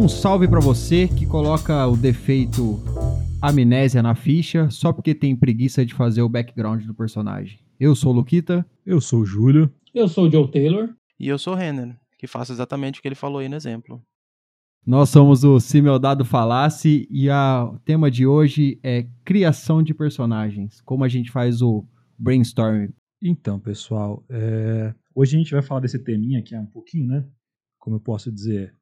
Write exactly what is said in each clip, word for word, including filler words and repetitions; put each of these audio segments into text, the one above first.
Um salve pra você que coloca o defeito amnésia na ficha só porque tem preguiça de fazer o background do personagem. Eu sou o Lukita. Eu sou o Júlio. Eu sou o Joe Taylor. E eu sou o Renner, que faço exatamente o que ele falou aí no exemplo. Nós somos o Se Meu Dado Falasse e a... o tema de hoje é criação de personagens, como a gente faz o brainstorming. Então, pessoal, é... hoje a gente vai falar desse teminha que é um pouquinho, né, como eu posso dizer,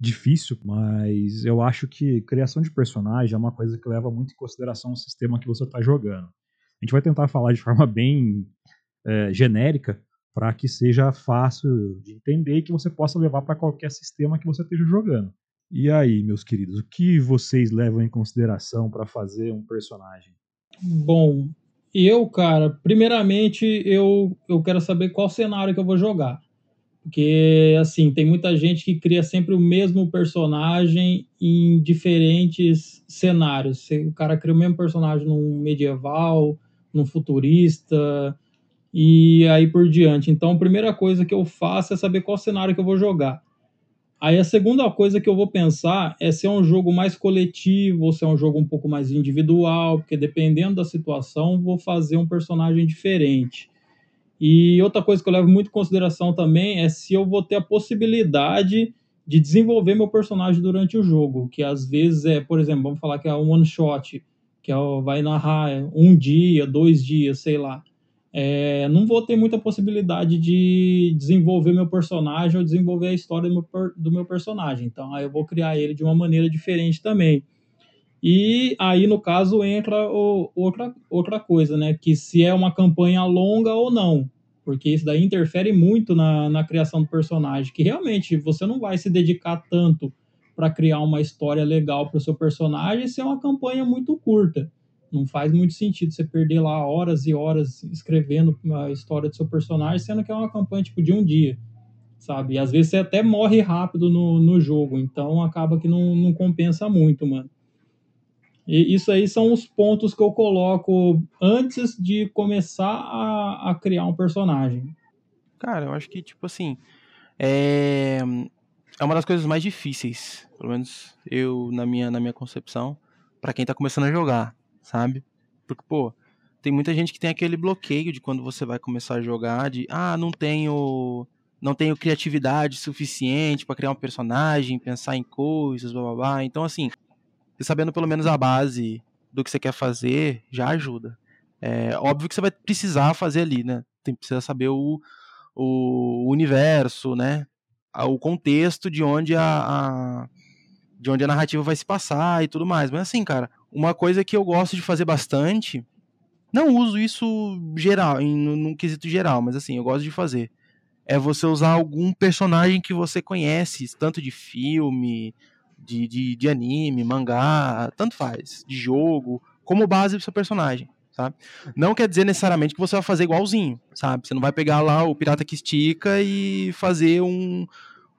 difícil, mas eu acho que criação de personagem é uma coisa que leva muito em consideração o sistema que você está jogando. A gente vai tentar falar de forma bem é, genérica, para que seja fácil de entender e que você possa levar para qualquer sistema que você esteja jogando. E aí, meus queridos, o que vocês levam em consideração para fazer um personagem? Bom, eu, cara, primeiramente eu, eu quero saber qual cenário que eu vou jogar. Porque, assim, tem muita gente que cria sempre o mesmo personagem em diferentes cenários. O cara cria o mesmo personagem num medieval, num futurista... e aí por diante. Então a primeira coisa que eu faço é saber qual cenário que eu vou jogar. Aí a segunda coisa que eu vou pensar é se é um jogo mais coletivo ou se é um jogo um pouco mais individual, porque dependendo da situação vou fazer um personagem diferente. E outra coisa que eu levo muito em consideração também é se eu vou ter a possibilidade de desenvolver meu personagem durante o jogo, que às vezes é, por exemplo, vamos falar que é um one shot, que é, vai narrar um dia, dois dias, sei lá. É, não vou ter muita possibilidade de desenvolver meu personagem ou desenvolver a história do meu, do meu personagem. Então, aí eu vou criar ele de uma maneira diferente também. E aí, no caso, entra o, outra, outra coisa, né? Que se é uma campanha longa ou não. Porque isso daí interfere muito na, na criação do personagem. Que realmente você não vai se dedicar tanto para criar uma história legal para o seu personagem se é uma campanha muito curta. Não faz muito sentido você perder lá horas e horas escrevendo a história do seu personagem, sendo que é uma campanha tipo de um dia, sabe? E às vezes você até morre rápido no, no jogo, então acaba que não, não compensa muito, mano. E isso aí são os pontos que eu coloco antes de começar a, a criar um personagem. Cara, eu acho que, tipo assim, é, é uma das coisas mais difíceis, pelo menos eu, na minha, na minha concepção, pra quem tá começando a jogar. Sabe? Porque, pô, tem muita gente que tem aquele bloqueio de quando você vai começar a jogar, de, ah, não tenho, não tenho criatividade suficiente pra criar um personagem, pensar em coisas, blá, blá, blá. Então, assim, você sabendo pelo menos a base do que você quer fazer, já ajuda. É óbvio que você vai precisar fazer ali, né? Tem, precisa saber o, o universo, né? O contexto de onde a, a, de onde a narrativa vai se passar e tudo mais. Mas, assim, cara... uma coisa que eu gosto de fazer bastante, não uso isso geral, em, num quesito geral, mas assim, eu gosto de fazer, é você usar algum personagem que você conhece, tanto de filme, de, de, de anime, mangá, tanto faz, de jogo, como base do seu personagem, sabe? Não quer dizer necessariamente que você vai fazer igualzinho, sabe? Você não vai pegar lá o pirata que estica e fazer um...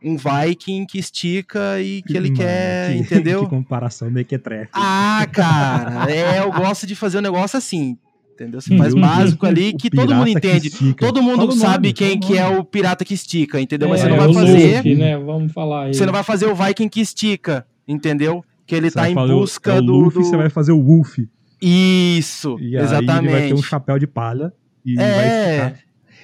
um Viking que estica e que ele Mano, quer, que, entendeu? Que comparação meio que é trefe. Ah, cara, é, eu gosto de fazer um negócio assim, entendeu? Você faz básico ali que todo mundo entende. Todo mundo sabe quem que é o pirata que estica, entendeu? Mas você não vai fazer, né? Vamos falar aí. Você não vai fazer o Viking que estica, entendeu? Que ele tá em busca do Luffy, você vai fazer o Wolf. Isso, exatamente. Aí ele vai ter um chapéu de palha e vai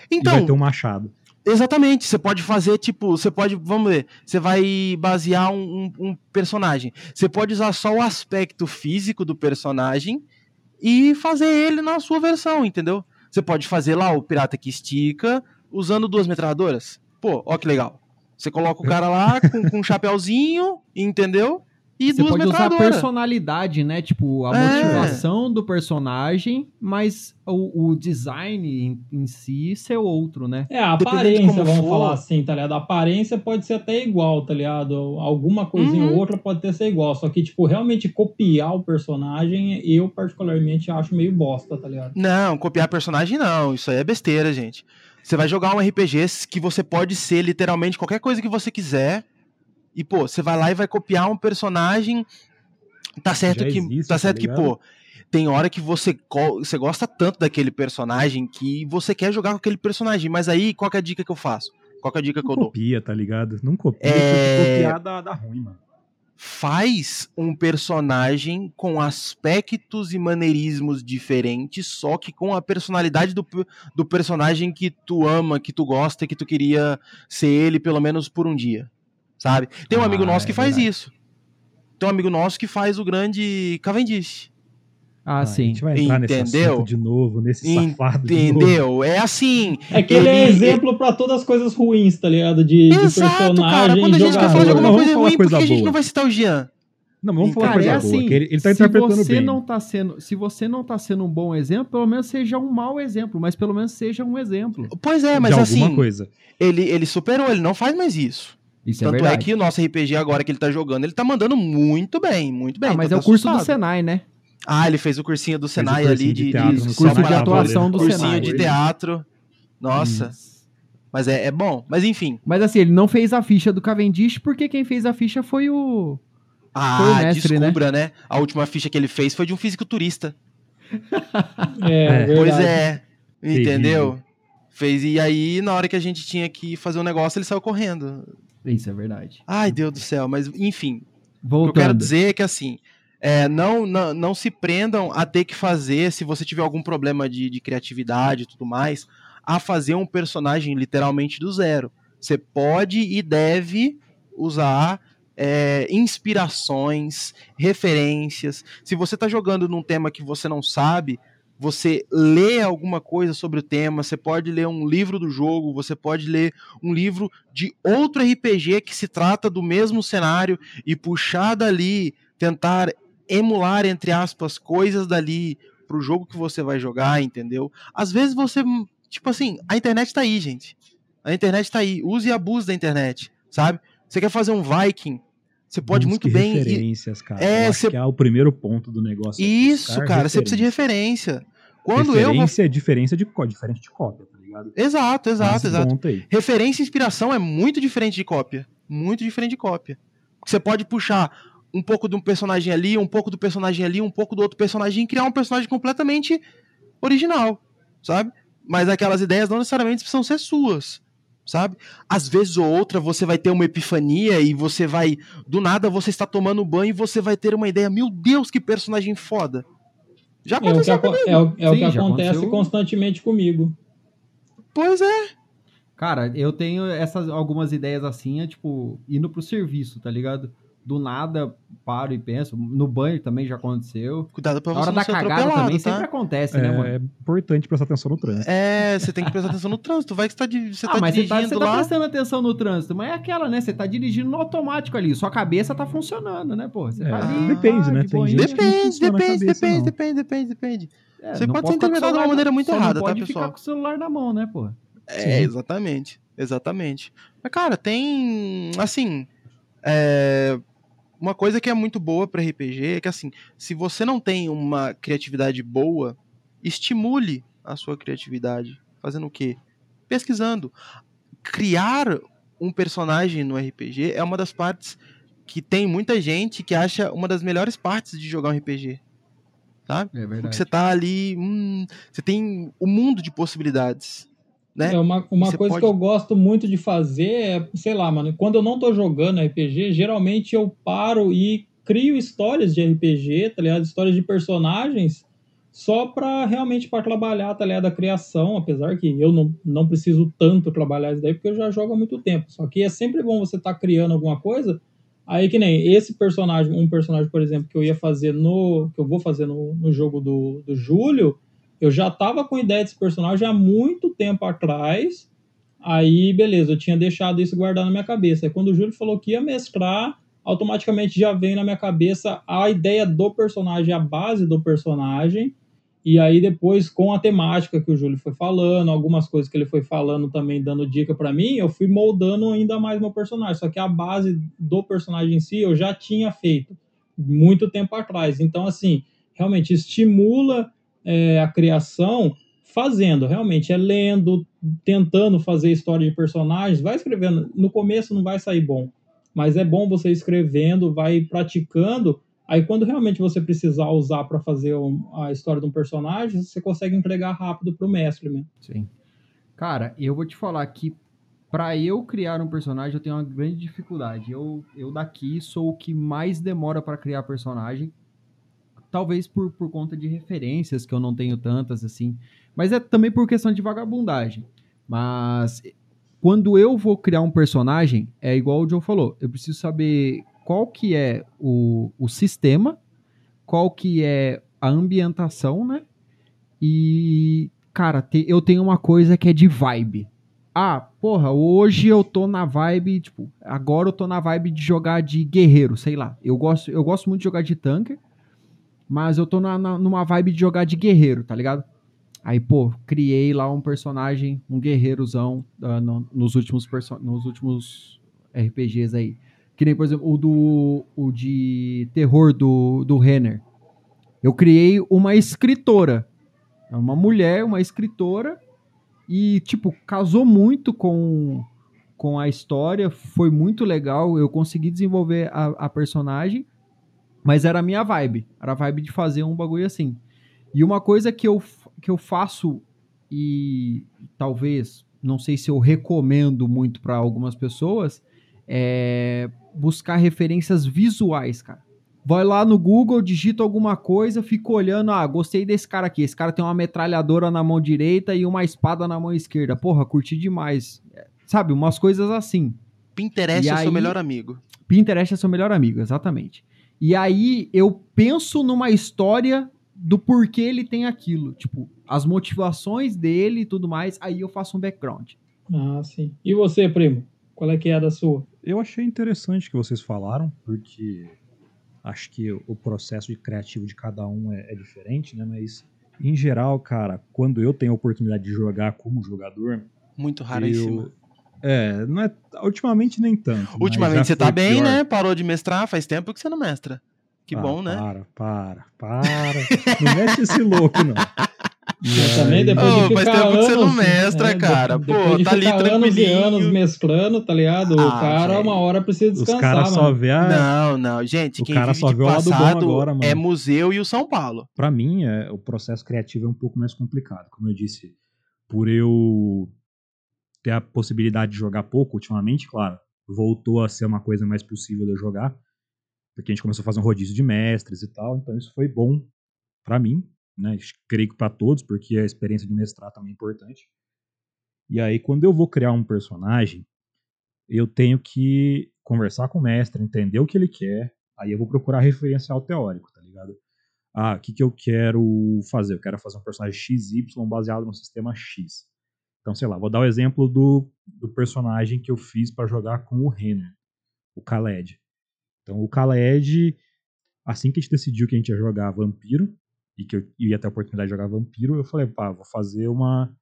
ficar, vai ter um machado. Exatamente, você pode fazer, tipo, você pode, vamos ver, você vai basear um, um, um personagem. Você pode usar só o aspecto físico do personagem e fazer ele na sua versão, entendeu? Você pode fazer lá o pirata que estica usando duas metralhadoras. Pô, ó que legal. Você coloca o cara lá com, com um chapéuzinho, entendeu? E você duas pode usar a personalidade, né? Tipo, a é. motivação do personagem, mas o, o design em, em si ser outro, né? É, a aparência, vamos for. falar assim, tá ligado? A aparência pode ser até igual, tá ligado? Alguma coisinha ou uhum. outra pode ter ser igual. Só que, tipo, realmente copiar o personagem, eu particularmente acho meio bosta, tá ligado? Não, copiar personagem não. Isso aí é besteira, gente. Você vai jogar um R P G que você pode ser literalmente qualquer coisa que você quiser. E, pô, você vai lá e vai copiar um personagem, tá certo Já que, existe, tá certo tá que pô, tem hora que você, co- você gosta tanto daquele personagem que você quer jogar com aquele personagem, mas aí qual que é a dica que eu faço? Qual que é a dica não que eu copia, dou? Não copia, tá ligado? Não copia, é... copiar dá, dá ruim, mano. faz um personagem com aspectos e maneirismos diferentes, só que com a personalidade do, do personagem que tu ama, que tu gosta, que tu queria ser ele pelo menos por um dia, sabe? Tem um ah, amigo nosso é que faz verdade. isso. Tem um amigo nosso que faz o grande Cavendish. Ah, ah, sim. A gente vai entrar Entendeu? nesse assunto de novo, nesse safado de novo. Entendeu? É assim... É que ele, ele é exemplo ele... pra todas as coisas ruins, tá ligado? De, Exato, de personagem, cara. Quando a gente quer falar de alguma não, coisa ruim, por que a gente não vai citar o Jean? Não, mas vamos e, falar cara, coisa é boa, assim, ele, ele tá interpretando você bem. Não tá sendo, se você não tá sendo um bom exemplo, pelo menos seja um mau exemplo, mas pelo menos seja um exemplo. Pois é, mas de assim... Coisa. Ele, ele superou, ele não faz mais isso. Isso Tanto é, verdade. é que o nosso R P G agora que ele tá jogando, ele tá mandando muito bem, muito bem. Ah, mas é o curso do Senai, né? Ah, ele fez o cursinho do Senai cursinho ali, de, de, teatro, de, de curso de atuação do cursinho Senai. Cursinho de teatro, nossa, hum. mas é, é bom, mas enfim. Mas assim, ele não fez a ficha do Cavendish, porque quem fez a ficha foi o Ah, foi o mestre, descubra, né? né? A última ficha que ele fez foi de um fisiculturista. é, é, pois é, entendeu? Terrível. Fez, e aí na hora que a gente tinha que fazer um negócio, ele saiu correndo. Isso é verdade. Ai, Deus do céu, mas enfim, Voltando. o que eu quero dizer é que assim... É, não, não, não se prendam a ter que fazer, se você tiver algum problema de, de criatividade e tudo mais, a fazer um personagem literalmente do zero. Você pode e deve usar é, inspirações, referências. Se você está jogando num tema que você não sabe, você lê alguma coisa sobre o tema, você pode ler um livro do jogo, você pode ler um livro de outro R P G que se trata do mesmo cenário e puxar dali, tentar... emular, entre aspas, coisas dali pro jogo que você vai jogar, entendeu? Às vezes você, tipo assim, a internet tá aí, gente. A internet tá aí. Use e abuse da internet, sabe? Você quer fazer um Viking, você pode Busque muito bem... referências, cara. É, cê... que é o primeiro ponto do negócio. Isso, cara. Você precisa de referência. Quando referência eu... é diferença de cópia, diferente de cópia, tá ligado? Exato, exato, exato. Referência e inspiração é muito diferente de cópia. Muito diferente de cópia. Porque você pode puxar... um pouco de um personagem ali, um pouco do personagem ali, um pouco do outro personagem, e criar um personagem completamente original, sabe? Mas aquelas ideias não necessariamente precisam ser suas, sabe? Às vezes ou outra você vai ter uma epifania e você vai, do nada você está tomando banho e você vai ter uma ideia, meu Deus, que personagem foda. Já aconteceu é o que, é o, é Sim, o que acontece aconteceu... constantemente comigo. Pois é. Cara, eu tenho essas, algumas ideias assim, é, tipo, indo pro serviço, tá ligado? Do nada, paro e penso. No banho também já aconteceu. Cuidado pra você hora não da ser cagada também, tá? Sempre acontece, é, né, mano? É importante prestar atenção no trânsito. É, você tem que prestar atenção no trânsito. Vai que você tá, de, você ah, tá mas dirigindo você tá, você lá. Você tá prestando atenção no trânsito, mas é aquela, né? Você tá dirigindo no automático ali. Sua cabeça tá funcionando, né, pô? Você é, tá ali, depende, ah, né? Tem gente depende, depende, cabeça, depende, depende, depende, depende. É, você pode ser interpretado de uma maneira muito errada, tá, pessoal? Pode ficar com o celular na mão, né, pô? É, exatamente. Exatamente. Mas, cara, tem... Assim... É, uma coisa que é muito boa para R P G é que, assim, se você não tem uma criatividade boa, estimule a sua criatividade. Fazendo o quê? Pesquisando. Criar um personagem no R P G é uma das partes que tem muita gente que acha uma das melhores partes de jogar um R P G. Sabe? É verdade. Porque você tá ali... Hum, você tem um mundo de possibilidades. Né? É uma uma coisa pode... que eu gosto muito de fazer é, sei lá, mano, quando eu não tô jogando R P G, geralmente eu paro e crio histórias de R P G, tá ligado? Histórias de personagens, só pra realmente pra trabalhar, tá ligado? A criação, apesar que eu não, não preciso tanto trabalhar isso daí, porque eu já jogo há muito tempo. Só que é sempre bom você tá criando alguma coisa, aí que nem esse personagem, um personagem, por exemplo, que eu ia fazer no, que eu vou fazer no, no jogo do, do Júlio, eu já tava com ideia desse personagem há muito tempo atrás, aí beleza, eu tinha deixado isso guardado na minha cabeça. Aí quando o Júlio falou que ia mestrar, automaticamente já veio na minha cabeça a ideia do personagem, a base do personagem, e aí depois com a temática que o Júlio foi falando, algumas coisas que ele foi falando também, dando dica pra mim, eu fui moldando ainda mais meu personagem, só que a base do personagem em si eu já tinha feito muito tempo atrás. Então assim, realmente estimula É, a criação fazendo, realmente, é lendo, tentando fazer história de personagens, vai escrevendo, no começo não vai sair bom, mas é bom você escrevendo, vai praticando, aí quando realmente você precisar usar para fazer um, a história de um personagem, você consegue entregar rápido pro mestre mesmo. Sim. Cara, eu vou te falar que Pra eu criar um personagem, eu tenho uma grande dificuldade. Eu, eu daqui sou o que mais demora pra criar personagem. Talvez por, por conta de referências, que eu não tenho tantas, assim. Mas é também por questão de vagabundagem. Mas quando eu vou criar um personagem, é igual o Joe falou. Eu preciso saber qual que é o, o sistema, qual que é a ambientação, né? E, cara, te, eu tenho uma coisa que é de vibe. Ah, porra, hoje eu tô na vibe, tipo, agora eu tô na vibe de jogar de guerreiro, sei lá. Eu gosto, eu gosto muito de jogar de tanque, mas eu tô na, na, numa vibe de jogar de guerreiro, tá ligado? Aí, pô, criei lá um personagem, um guerreirozão uh, no, nos, últimos perso- nos últimos R P Gs aí. Que nem, por exemplo, o, do, o de terror do, do Renner. Eu criei uma escritora, uma mulher, uma escritora. E, tipo, casou muito com, com a história, foi muito legal, eu consegui desenvolver a, a personagem, mas era a minha vibe, era a vibe de fazer um bagulho assim. E uma coisa que eu, que eu faço e talvez, não sei se eu recomendo muito para algumas pessoas, é buscar referências visuais, cara. Vai lá no Google, digita alguma coisa, fica olhando, ah, gostei desse cara aqui, esse cara tem uma metralhadora na mão direita e uma espada na mão esquerda, porra, curti demais, sabe, umas coisas assim. Pinterest é seu melhor amigo. Pinterest é seu melhor amigo, exatamente. E aí eu penso numa história do porquê ele tem aquilo, tipo, as motivações dele e tudo mais, aí eu faço um background. Ah, sim. E você, primo? Qual é que é a da sua? Eu achei interessante que vocês falaram, porque... acho que o processo de criativo de cada um é, é diferente, né? Mas, em geral, cara, quando eu tenho a oportunidade de jogar como jogador... muito raríssimo. Eu... É, não é... ultimamente nem tanto. Ultimamente você tá bem, pior. Né? Parou de mestrar, faz tempo que você não mestra. Que ah, bom, né? Para, para, para. Não mete esse louco, não. Eu também, depois oh, de ficar faz tempo anos, que você não mestra, é, cara. Pô, de tá ali anos e anos mesclando, tá ligado? O ah, cara, gente, uma hora precisa descansar, os cara mano. Só vê a... Não, não, gente, o quem cara vive só de vê o passado lado bom agora, mano. É museu e o São Paulo. Pra mim, é, o processo criativo é um pouco mais complicado. Como eu disse, por eu ter a possibilidade de jogar pouco ultimamente, claro, voltou a ser uma coisa mais possível de eu jogar, porque a gente começou a fazer um rodízio de mestres e tal, então isso foi bom pra mim. Né, creio que para todos, porque a experiência de mestrar também é importante. E aí, quando eu vou criar um personagem, eu tenho que conversar com o mestre, entender o que ele quer, aí eu vou procurar referencial teórico, tá ligado? Ah, o que, que eu quero fazer? Eu quero fazer um personagem X Y baseado no sistema X. Então, sei lá, vou dar o exemplo do, do personagem que eu fiz para jogar com o Renner, o Kaled. Então, o Kaled, assim que a gente decidiu que a gente ia jogar Vampiro, e que eu ia ter a oportunidade de jogar Vampiro, eu falei, pá, vou fazer uma,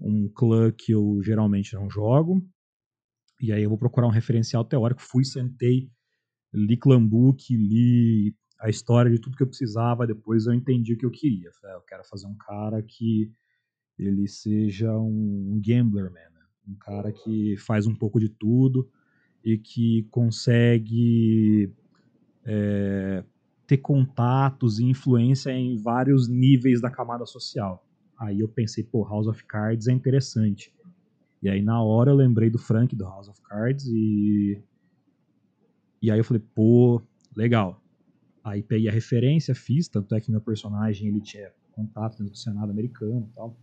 um clã que eu geralmente não jogo, e aí eu vou procurar um referencial teórico, fui, sentei, li Clanbook, li a história de tudo que eu precisava, depois eu entendi o que eu queria, falei, eu quero fazer um cara que ele seja um gambler, man, né? Um cara que faz um pouco de tudo e que consegue... É, ter contatos e influência em vários níveis da camada social. Aí eu pensei, pô, House of Cards é interessante. E aí na hora eu lembrei do Frank, do House of Cards, e... E aí eu falei, pô, legal. Aí peguei a referência, fiz, tanto é que meu personagem, ele tinha contato dentro do Senado americano e tal.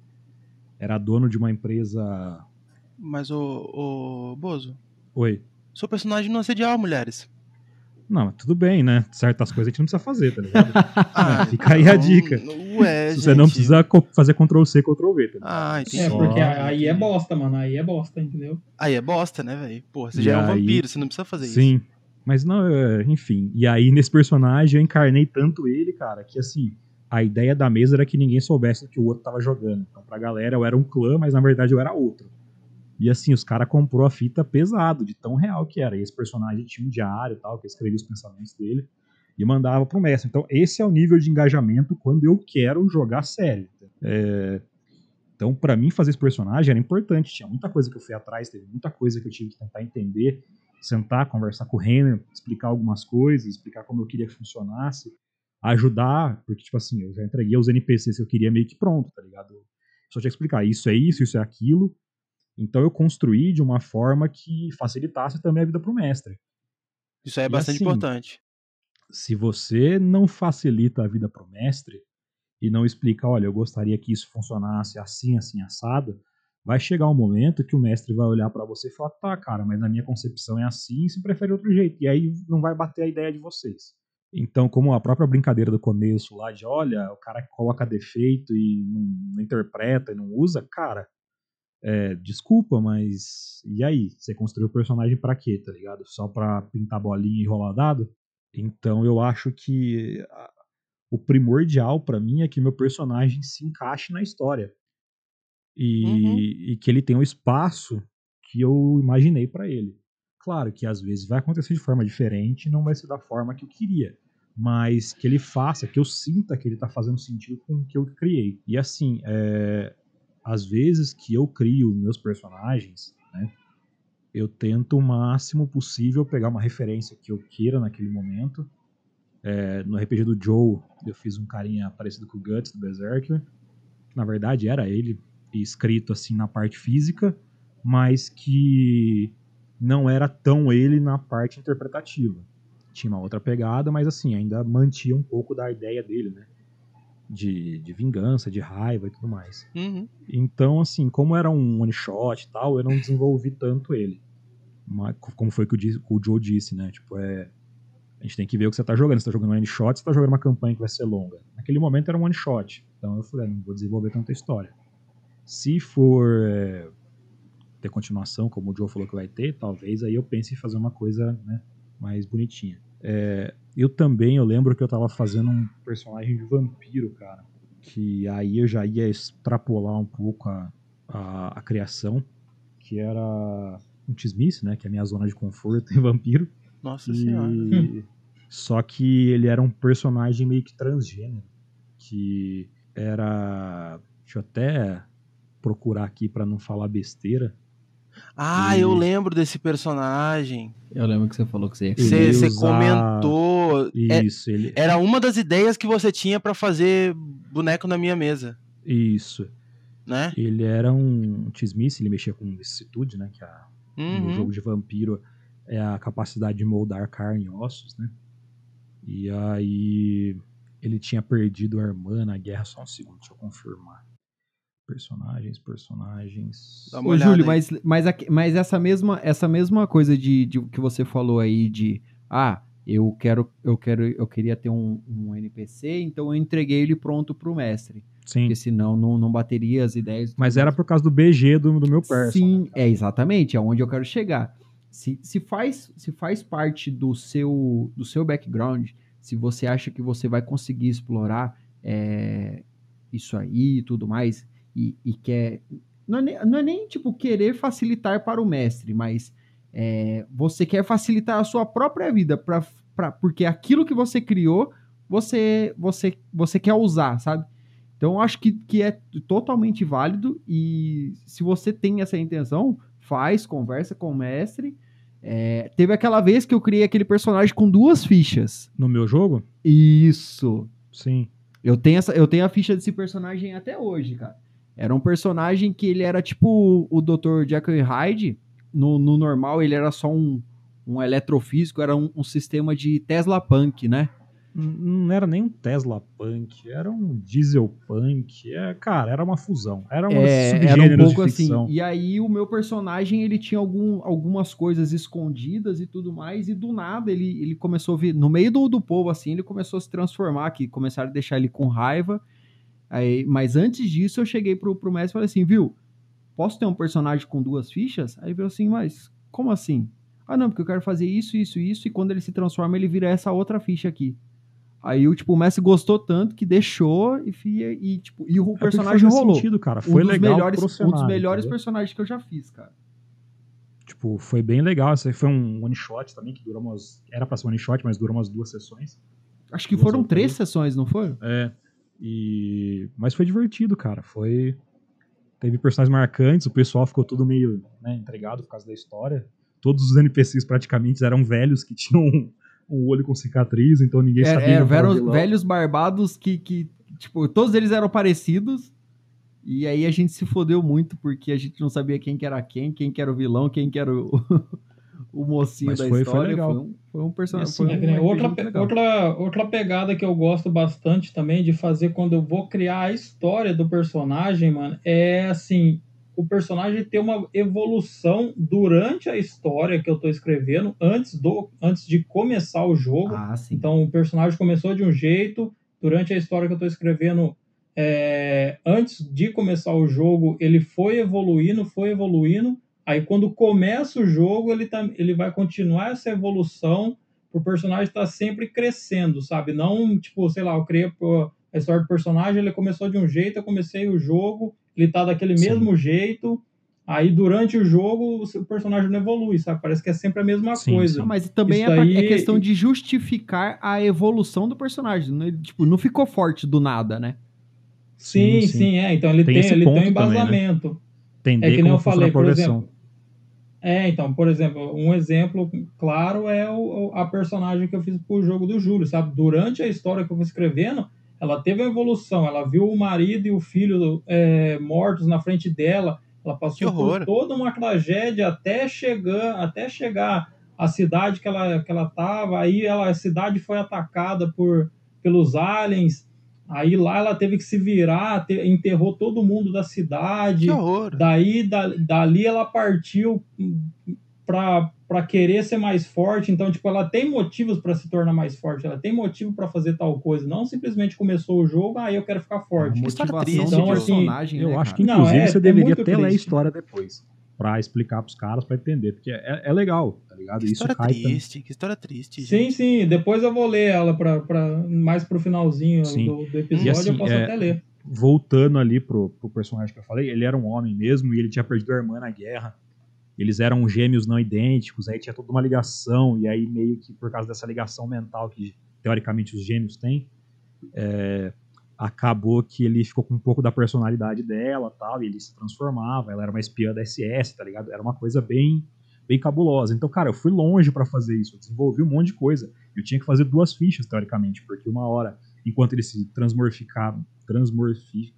Era dono de uma empresa... Mas, ô, ô Bozo... Oi? Seu personagem não assediava mulheres. Não, mas tudo bem, né? Certas coisas a gente não precisa fazer, tá ligado? Ah, é, fica então, aí a dica. Ué, você gente. Não precisa co- fazer Ctrl-C, Ctrl-V, tá ligado? Ah, entendi. É, porque aí é bosta, mano. Aí é bosta, entendeu? Aí é bosta, né, velho? Porra, você e já aí... é um vampiro, você não precisa fazer sim. Isso. Sim, mas não, enfim. E aí, nesse personagem, eu encarnei tanto ele, cara, que assim, a ideia da mesa era que ninguém soubesse que o outro tava jogando. Então, pra galera, eu era um clã, mas na verdade eu era outro. E assim, os caras comprou a fita pesado, de tão real que era. E esse personagem tinha um diário e tal, que escrevia os pensamentos dele e mandava pro mestre. Então, esse é o nível de engajamento quando eu quero jogar sério. É... Então, pra mim, fazer esse personagem era importante. Tinha muita coisa que eu fui atrás, teve muita coisa que eu tive que tentar entender, sentar, conversar com o Renner, explicar algumas coisas, explicar como eu queria que funcionasse, ajudar, porque, tipo assim, eu já entreguei os N P Cs que eu queria meio que pronto, tá ligado? Só tinha que explicar, isso é isso, isso é aquilo. Então eu construí de uma forma que facilitasse também a vida para o mestre. Isso aí é e bastante assim, importante. Se você não facilita a vida para o mestre e não explica, olha, eu gostaria que isso funcionasse assim, assim, assado, vai chegar um momento que o mestre vai olhar para você e falar, tá, cara, mas na minha concepção é assim, se prefere outro jeito. E aí não vai bater a ideia de vocês. Então, como a própria brincadeira do começo lá de, olha, o cara que coloca defeito e não interpreta e não usa, cara, é, desculpa, mas e aí? Você construiu o personagem pra quê, tá ligado? Só pra pintar bolinha e rolar dado? Então, eu acho que a, o primordial pra mim é que meu personagem se encaixe na história. E, uhum. e que ele tenha o espaço que eu imaginei pra ele. Claro que às vezes vai acontecer de forma diferente, não vai ser da forma que eu queria, mas que ele faça, que eu sinta que ele tá fazendo sentido com o que eu criei. E assim, é, às vezes que eu crio meus personagens, né, eu tento o máximo possível pegar uma referência que eu queira naquele momento. É, no R P G do Joe, eu fiz um carinha parecido com o Guts do Berserker, que na verdade era ele escrito assim na parte física, mas que não era tão ele na parte interpretativa. Tinha uma outra pegada, mas assim, ainda mantinha um pouco da ideia dele, né? De, de vingança, de raiva e tudo mais. Uhum. Então, assim, como era um one-shot e tal, eu não desenvolvi tanto ele. Mas, como foi que o, o Joe disse, né? Tipo, é... a gente tem que ver o que você tá jogando. Você tá jogando um one-shot, você tá jogando uma campanha que vai ser longa. Naquele momento era um one-shot. Então eu falei, não vou desenvolver tanta história. Se for é, ter continuação, como o Joe falou que vai ter, talvez aí eu pense em fazer uma coisa, né, mais bonitinha. É, eu também, eu lembro que eu tava fazendo um personagem de vampiro, cara, que aí eu já ia extrapolar um pouco a, a, a criação, que era um tismice, né, que é a minha zona de conforto em vampiro. Nossa e... senhora. Só que ele era um personagem meio que transgênero, que era... Deixa eu até... procurar aqui pra não falar besteira. Ah, e... eu lembro desse personagem. Eu lembro que você falou que você ia... Você, você usar... comentou. Isso. É, ele... Era uma das ideias que você tinha pra fazer boneco na minha mesa. Isso. Né? Ele era um tismice, ele mexia com vicissitude, né? Que a, uhum. no jogo de vampiro é a capacidade de moldar carne e ossos, né? E aí ele tinha perdido a irmã na guerra. Só um segundo, deixa eu confirmar. Personagens, personagens... Ô, Júlio, aí. mas, mas, aqui, mas essa, mesma, essa mesma coisa de, de que você falou aí de... Ah, eu quero, eu quero, eu queria ter um, um N P C, então eu entreguei ele pronto pro mestre. Sim. Porque senão não, não bateria as ideias... Mas era por causa do B G do, do meu personagem. Sim, é exatamente, é onde eu quero chegar. Se, se, faz, se faz parte do seu, do seu background, se você acha que você vai conseguir explorar é, isso aí e tudo mais... E, e quer... Não é, nem, não é nem, tipo, querer facilitar para o mestre, mas é, você quer facilitar a sua própria vida, pra, pra, porque aquilo que você criou, você, você, você quer usar, sabe? Então, eu acho que, que é totalmente válido e se você tem essa intenção, faz, conversa com o mestre. É, teve aquela vez que eu criei aquele personagem com duas fichas. No meu jogo? Isso. Sim. Eu tenho, essa, eu tenho a ficha desse personagem até hoje, cara. Era um personagem que ele era tipo o doutor Jekyll e Hyde. No, no normal, ele era só um, um eletrofísico, era um, um sistema de Tesla Punk, né? Não era nem um Tesla Punk, era um Diesel Punk. É, cara, era uma fusão. Era, uma é, era um pouco assim. E aí, o meu personagem, ele tinha algum, algumas coisas escondidas e tudo mais. E do nada, ele, ele começou a vir... No meio do, do povo, assim, ele começou a se transformar. Que começaram a deixar ele com raiva. Aí, mas antes disso, eu cheguei pro, pro mestre e falei assim, viu, posso ter um personagem com duas fichas? Aí ele falou assim, mas como assim? Ah, não, porque eu quero fazer isso, isso, isso, e quando ele se transforma, ele vira essa outra ficha aqui. Aí o, tipo, o mestre gostou tanto que deixou e, e, tipo, e o é personagem rolou. Sentido, cara. Foi um legal melhores, pro cenário, um dos melhores tá personagens que eu já fiz, cara. Tipo, foi bem legal. Esse foi um one-shot também, que durou umas... Era pra ser um one-shot, mas durou umas duas sessões. Acho que duas foram três sessões, não foi? É... E... Mas foi divertido, cara. Foi... Teve personagens marcantes, o pessoal ficou todo meio, né, entregado por causa da história. Todos os N P Cs praticamente eram velhos que tinham um, um olho com cicatriz, então ninguém é, sabia. É, eram velhos barbados que, que, tipo, todos eles eram parecidos. E aí a gente se fodeu muito, porque a gente não sabia quem que era quem, quem que era o vilão, quem que era o, o mocinho Mas da foi, história. Foi legal. Foi um, foi um personagem. Assim, foi um outra, legal. Outra, outra pegada que eu gosto bastante também de fazer quando eu vou criar a história do personagem, mano, é assim, o personagem ter uma evolução durante a história que eu tô escrevendo, antes, do, antes de começar o jogo. Ah, sim. Então o personagem começou de um jeito, durante a história que eu tô escrevendo... É, antes de começar o jogo ele foi evoluindo, foi evoluindo aí quando começa o jogo ele, tá, ele vai continuar essa evolução pro personagem tá sempre crescendo, sabe, não tipo, sei lá, eu criei a história do personagem, ele começou de um jeito, eu comecei o jogo, ele tá daquele Sim. mesmo jeito, aí durante o jogo o personagem não evolui, sabe, parece que é sempre a mesma Sim. coisa. Não, mas também é, aí... é questão de justificar a evolução do personagem, né? Tipo, não ficou forte do nada, né? Sim, sim, sim, é. Então ele tem, tem, ele tem um embasamento. Também, né? Entender é que nem eu falei, por exemplo. É, então, por exemplo, um exemplo claro é o, a personagem que eu fiz pro jogo do Júlio, sabe? Durante a história que eu fui escrevendo, ela teve uma evolução. Ela viu o marido e o filho é, mortos na frente dela. Ela passou por toda uma tragédia até chegar, até chegar à cidade que ela, que ela tava. Aí ela, a cidade foi atacada por, pelos aliens. Aí lá ela teve que se virar, te, enterrou todo mundo da cidade. Que horror. Daí, da, dali ela partiu pra, pra querer ser mais forte. Então, tipo, ela tem motivos pra se tornar mais forte. Ela tem motivo pra fazer tal coisa. Não simplesmente começou o jogo, aí ah, eu quero ficar forte. É uma motivação triste, então, de assim, personagem, né, eu acho que, inclusive, não, é, você é deveria até triste. Ler a história depois. Pra explicar pros caras, pra entender. Porque é, é legal, tá ligado? Que história Isso cai triste, também. Que história triste, gente. Sim, sim. Depois eu vou ler ela pra, pra, mais pro finalzinho do, do episódio, assim, eu posso é, até ler. Voltando ali pro, pro personagem que eu falei, ele era um homem mesmo e ele tinha perdido a irmã na guerra. Eles eram gêmeos não idênticos, aí tinha toda uma ligação, e aí meio que por causa dessa ligação mental que teoricamente os gêmeos têm, é... acabou que ele ficou com um pouco da personalidade dela, tal, e ele se transformava, ela era uma espiã da S S, tá ligado? Era uma coisa bem, bem cabulosa. Então, cara, eu fui longe pra fazer isso, eu desenvolvi um monte de coisa. Eu tinha que fazer duas fichas, teoricamente, porque uma hora, enquanto ele se transmorficava, transmorfi...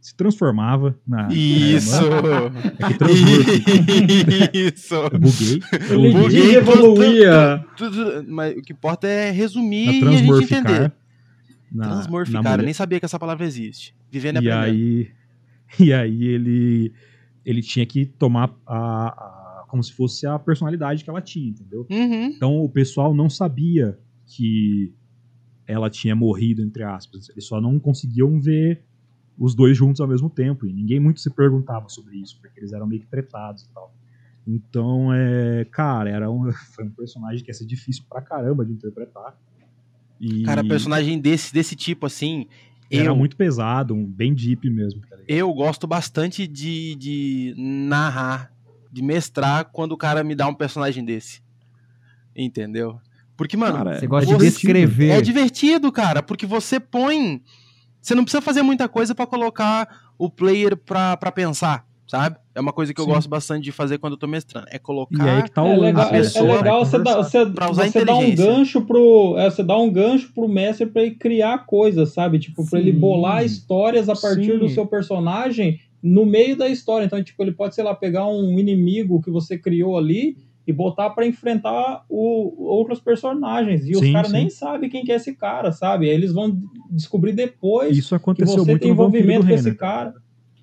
se transformava na... Isso! Na é que Isso! Eu buguei. Eu buguei, buguei evoluía. Mas o que importa é resumir e a gente entender. Na, Transmorficar, na eu nem sabia que essa palavra existe. Vivendo e aí, e aí ele, ele tinha que tomar a, a, como se fosse a personalidade que ela tinha, entendeu? Uhum. Então o pessoal não sabia que ela tinha morrido, entre aspas. Eles só não conseguiam ver os dois juntos ao mesmo tempo. E ninguém muito se perguntava sobre isso, porque eles eram meio que tretados e tal. Então, é, cara, era um, foi um personagem que ia ser difícil pra caramba de interpretar. E... Cara, personagem desse, desse tipo, assim... Era eu, muito pesado, um bem deep mesmo. Tá ligado? Eu gosto bastante de, de narrar, de mestrar, quando o cara me dá um personagem desse. Entendeu? Porque, mano... Cara, você gosta você de descrever. É divertido, cara, porque você põe... Você não precisa fazer muita coisa pra colocar o player pra, pra pensar, sabe? É uma coisa que Sim. eu gosto bastante de fazer quando eu tô mestrando. É colocar... E aí que tá o é legal, pessoa, é legal você, dá, você, você dar um gancho pro... É, você dá um gancho pro mestre pra ele criar coisas, sabe? Tipo, Sim. pra ele bolar histórias a partir Sim. do seu personagem no meio da história. Então, tipo, ele pode, sei lá, pegar um inimigo que você criou ali e botar pra enfrentar o, outros personagens. E sim, os caras nem sabem quem que é esse cara, sabe? Eles vão descobrir depois Isso aconteceu que você muito tem envolvimento com esse cara.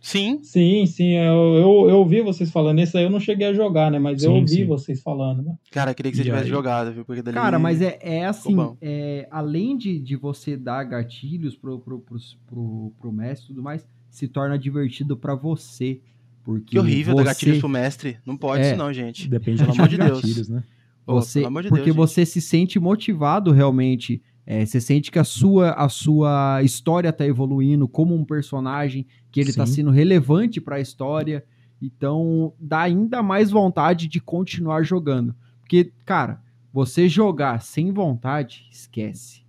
Sim. Sim, sim. Eu, eu, eu ouvi vocês falando. Isso aí eu não cheguei a jogar, né? Mas sim, eu ouvi sim. vocês falando. Né? Cara, queria que você e tivesse aí? Jogado, viu? Porque dali Cara, mas é, é assim, é, além de, de você dar gatilhos pro, pro, pro, pro, pro mestre e tudo mais, se torna divertido pra você. Porque que horrível você... dar gatilhos pro mestre. Não pode é, isso não, gente. Depende, pelo amor de Deus. Gatilhos, né? Você, oh, pelo amor de Deus, porque gente. Você se sente motivado realmente... É, você sente que a sua, a sua história está evoluindo como um personagem, que ele está sendo relevante para a história, então dá ainda mais vontade de continuar jogando. Porque, cara, você jogar sem vontade, esquece.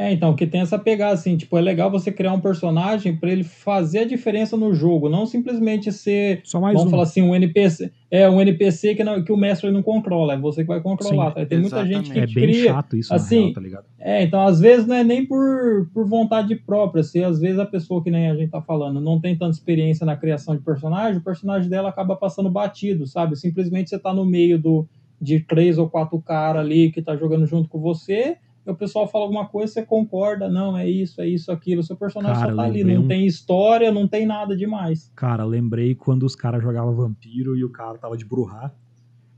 É, então, que tem essa pegada, assim, tipo, é legal você criar um personagem pra ele fazer a diferença no jogo, não simplesmente ser, Só mais vamos um. falar assim, um N P C, é, um N P C que, não, que o mestre não controla, é você que vai controlar, Sim, tá? Tem muita gente que é cria... É bem chato isso, assim, na real, tá ligado? É, então, às vezes não é nem por, por vontade própria, assim, às vezes a pessoa que nem a gente tá falando não tem tanta experiência na criação de personagem, o personagem dela acaba passando batido, sabe? Simplesmente você tá no meio do, de três ou quatro caras ali que tá jogando junto com você... o pessoal fala alguma coisa, você concorda, não, é isso, é isso, aquilo, o seu personagem cara, só tá ali, não um... tem história, não tem nada demais. Cara, lembrei quando os caras jogavam Vampiro e o cara tava de Bruhar,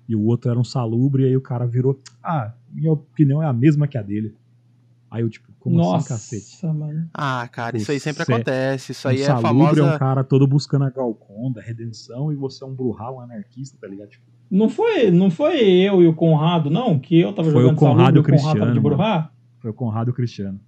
e o outro era um salubre, e aí o cara virou, ah, minha opinião é a mesma que a dele. Aí eu tipo, como Nossa, assim, cacete? Mano. Ah, cara, isso aí sempre Cê... acontece, isso um aí é a famosa... é um cara todo buscando a Galconda, a redenção, e você é um Bruhar, um anarquista, tá ligado, tipo... Não foi, não foi eu e o Conrado, não? Que eu tava foi jogando Conrado e o Conrado tava de Bruhar? Foi o Conrado e o Cristiano.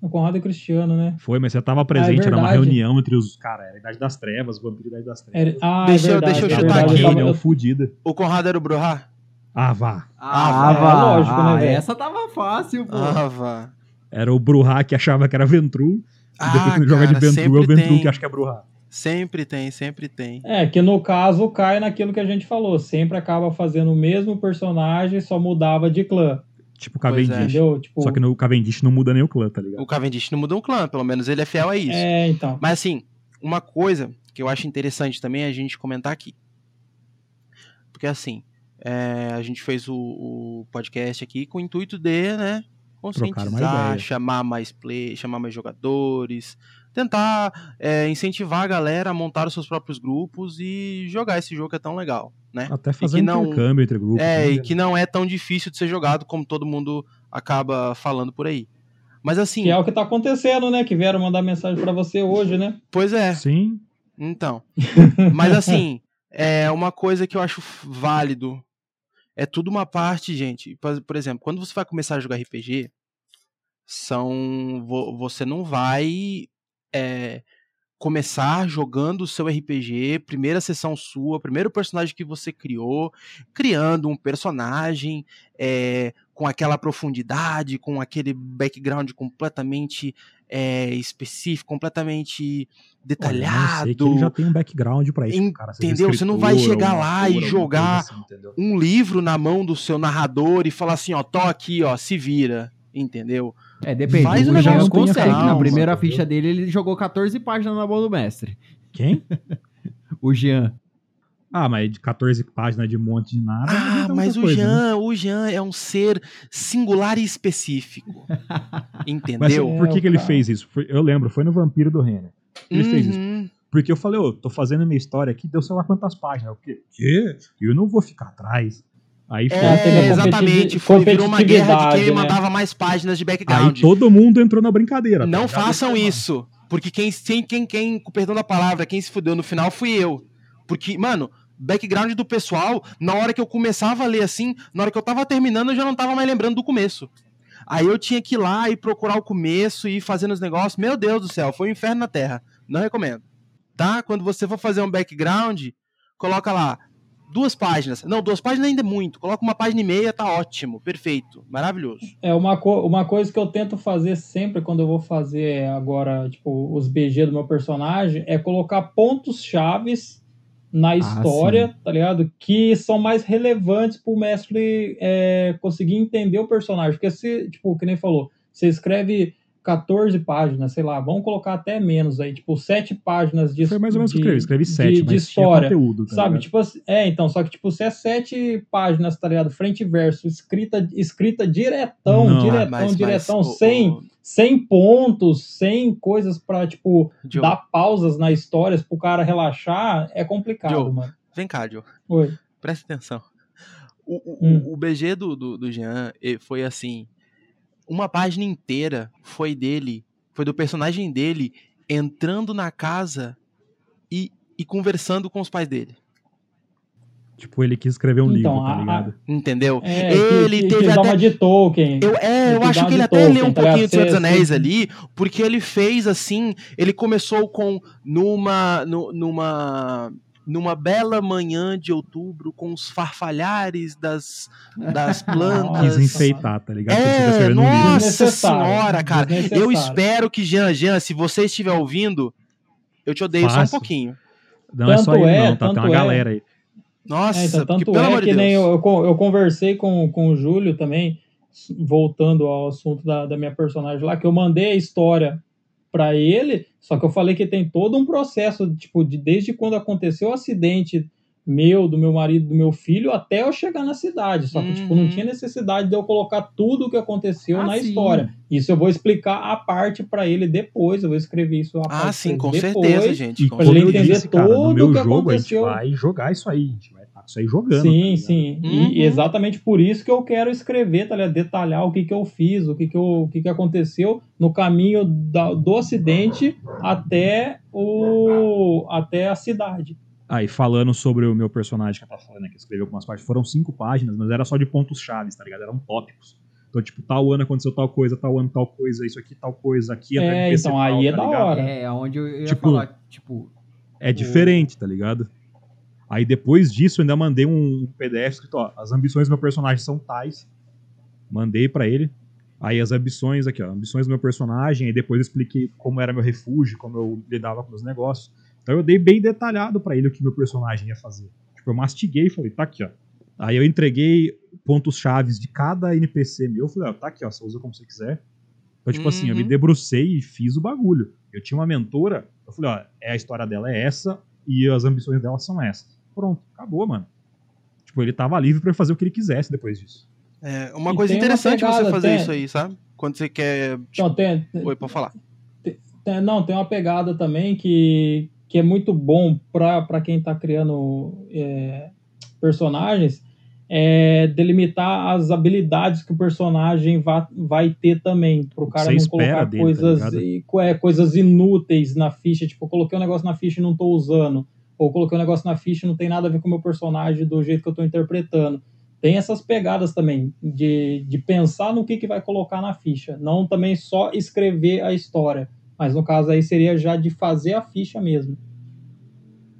O Conrado e o Cristiano, né? Foi, mas você tava presente, ah, é era uma reunião entre os... Cara, era a Idade das Trevas, o Vampiro e a Idade das Trevas. É, ah, deixa, é verdade, eu, deixa eu chutar aqui. Tava... Eu... Fudida. O Conrado era o Bruhar? Ah, vá. Ah, ah vá. É, lógico, ah, né, velho? Essa tava fácil, pô. Ah, vá. Era o Bruhar que achava que era Ventru, ah, e depois ele joga de Ventru, é o Ventru que acha que é Bruhar. Sempre tem, sempre tem. É, que no caso cai naquilo que a gente falou. Sempre acaba fazendo o mesmo personagem, só mudava de clã. Tipo o Cavendish. É. Tipo... Só que o Cavendish não muda nem o clã, tá ligado? O Cavendish não muda um clã, pelo menos ele é fiel a isso. É, então. Mas assim, uma coisa que eu acho interessante também é a gente comentar aqui. Porque assim, é, a gente fez o, o podcast aqui com o intuito de, né, conscientizar, chamar mais play, chamar mais jogadores... tentar é, incentivar a galera a montar os seus próprios grupos e jogar esse jogo que é tão legal, né? Até fazer intercâmbio entre grupos. É, né? E que não é tão difícil de ser jogado como todo mundo acaba falando por aí. Mas assim... Que é o que tá acontecendo, né? Que vieram mandar mensagem pra você hoje, né? Pois é. Sim. Então. Mas assim, é uma coisa que eu acho válido é tudo uma parte, gente. Por exemplo, quando você vai começar a jogar R P G, são... você não vai... É, começar jogando o seu R P G, primeira sessão sua, primeiro personagem que você criou, criando um personagem é, com aquela profundidade, com aquele background completamente é, específico, completamente detalhado. Olha, que ele já tem um background pra isso, entendeu? Cara, entendeu? Você não vai chegar lá e jogar assim, um livro na mão do seu narrador e falar assim, ó, tô aqui, ó, se vira, entendeu? É, depende. Faz o Jean consegue. Calma, na primeira entendeu? Ficha dele, ele jogou catorze páginas na mão do mestre. Quem? O Jean. Ah, mas de catorze páginas de um monte de nada. Ah, mas o coisa, Jean, né? O Jean é um ser singular e específico. Entendeu? Mas por que, que ele fez isso? Eu lembro, foi no Vampiro do Renner. Ele uhum. fez isso. Porque eu falei, ô, oh, tô fazendo minha história aqui, deu sei lá quantas páginas. O quê? Quê? Eu não vou ficar atrás. Aí foi, é, exatamente, foi, virou uma guerra de quem né? mandava mais páginas de background. Aí todo mundo entrou na brincadeira. Não tá? façam isso, porque quem, quem, quem, perdão da palavra, quem se fudeu no final fui eu. Porque, mano, background do pessoal, na hora que eu começava a ler assim, na hora que eu tava terminando, eu já não tava mais lembrando do começo. Aí eu tinha que ir lá e procurar o começo e ir fazendo os negócios. Meu Deus do céu, foi um inferno na terra. Não recomendo. Tá? Quando você for fazer um background, coloca lá. Duas páginas. Não, duas páginas ainda é muito. Coloca uma página e meia, tá ótimo. Perfeito. Maravilhoso. É, uma, co- uma coisa que eu tento fazer sempre quando eu vou fazer agora, tipo, os B G do meu personagem, é colocar pontos chaves na história, ah, tá ligado? Que são mais relevantes pro mestre é, conseguir entender o personagem. Porque se, tipo, que nem falou, você escreve catorze páginas, sei lá, vamos colocar até menos aí, tipo, sete páginas de... Foi mais ou menos o que eu escrevi, sete, de, mas de história, tinha conteúdo, tá sabe? Tipo, é, então, só que, tipo, se é sete páginas, tá ligado? Frente e verso, escrita, escrita diretão, Não, diretão, mas, diretão, mas, sem, o, o... sem pontos, sem coisas pra, tipo, Joe. dar pausas na história, pro cara relaxar, é complicado, Joe, mano. Vem cá, Joe. Oi. Presta atenção. O, o, hum. o B G do, do, do Jean foi assim... Uma página inteira foi dele, foi do personagem dele, entrando na casa e, e conversando com os pais dele. Tipo, ele quis escrever um então, livro, tá ligado? A... Entendeu? É, ele que, teve que até... de Tolkien. Eu, é, eu acho que ele Tolkien, até leu um pouquinho ser, do Senhor dos Anéis sim. ali, porque ele fez assim, ele começou com numa... numa numa bela manhã de outubro, com os farfalhares das, das plantas. Quis enfeitar, tá ligado? É, nossa senhora, cara. Eu espero que, Jean, Jean, se você estiver ouvindo, eu te odeio Fácil. Só um pouquinho. Não tanto é só eu é, não, tá? Tem uma é. galera aí. Nossa, é, então, tanto que, pelo é amor de que Deus. Nem eu, eu, eu conversei com, com o Júlio também, voltando ao assunto da, da minha personagem lá, que eu mandei a história pra ele, só que eu falei que tem todo um processo, tipo, de, desde quando aconteceu o acidente meu, do meu marido, do meu filho, até eu chegar na cidade, só que uhum. tipo, não tinha necessidade de eu colocar tudo o que aconteceu ah, na sim. história. Isso eu vou explicar a parte pra ele depois, eu vou escrever isso a ah, parte sim, com depois, certeza, gente. E pra ele entender disse, cara, tudo o que jogo, aconteceu. A gente vai jogar isso aí, a gente vai estar isso aí jogando. Sim, tá sim, uhum. e exatamente por isso que eu quero escrever, tá ligado? Detalhar o que que eu fiz, o que que, eu, o que, que aconteceu no caminho da, do acidente até, o, até a cidade. Aí, ah, falando sobre o meu personagem que eu tava falando, né, que escreveu algumas partes, foram cinco páginas, mas era só de pontos chaves, tá ligado? Eram tópicos. Então, tipo, tal ano aconteceu tal coisa, tal ano tal coisa, isso aqui tal coisa, aqui... É, então, tal, aí é tá da ligado? Hora. É, onde eu ia tipo, falar, tipo... É o... diferente, tá ligado? Aí, depois disso, eu ainda mandei um P D F escrito, ó, as ambições do meu personagem são tais. Mandei pra ele. Aí, as ambições aqui, ó, ambições do meu personagem, e depois eu expliquei como era meu refúgio, como eu lidava com os negócios. Então eu dei bem detalhado pra ele o que meu personagem ia fazer. Tipo, eu mastiguei e falei, tá aqui, ó. Aí eu entreguei pontos chaves de cada N P C meu. Eu falei, ó, tá aqui, ó, você usa como você quiser. Então, tipo uhum. assim, eu me debrucei e fiz o bagulho. Eu tinha uma mentora, eu falei, ó, é, a história dela é essa e as ambições dela são essas. Pronto, acabou, mano. Tipo, ele tava livre pra fazer o que ele quisesse depois disso. É, uma e coisa interessante uma pegada, você fazer tem... isso aí, sabe? Quando você quer... Tipo, então, tem... Oi, pode falar. Tem, não, tem uma pegada também que... que é muito bom para quem está criando é, personagens, é delimitar as habilidades que o personagem vai, vai ter também, para o cara não colocar dele, coisas, tá é, coisas inúteis na ficha, tipo, eu coloquei um negócio na ficha e não estou usando, ou coloquei um negócio na ficha e não tem nada a ver com o meu personagem do jeito que eu estou interpretando. Tem essas pegadas também, de, de pensar no que, que vai colocar na ficha, não também só escrever a história. Mas no caso aí seria já de fazer a ficha mesmo.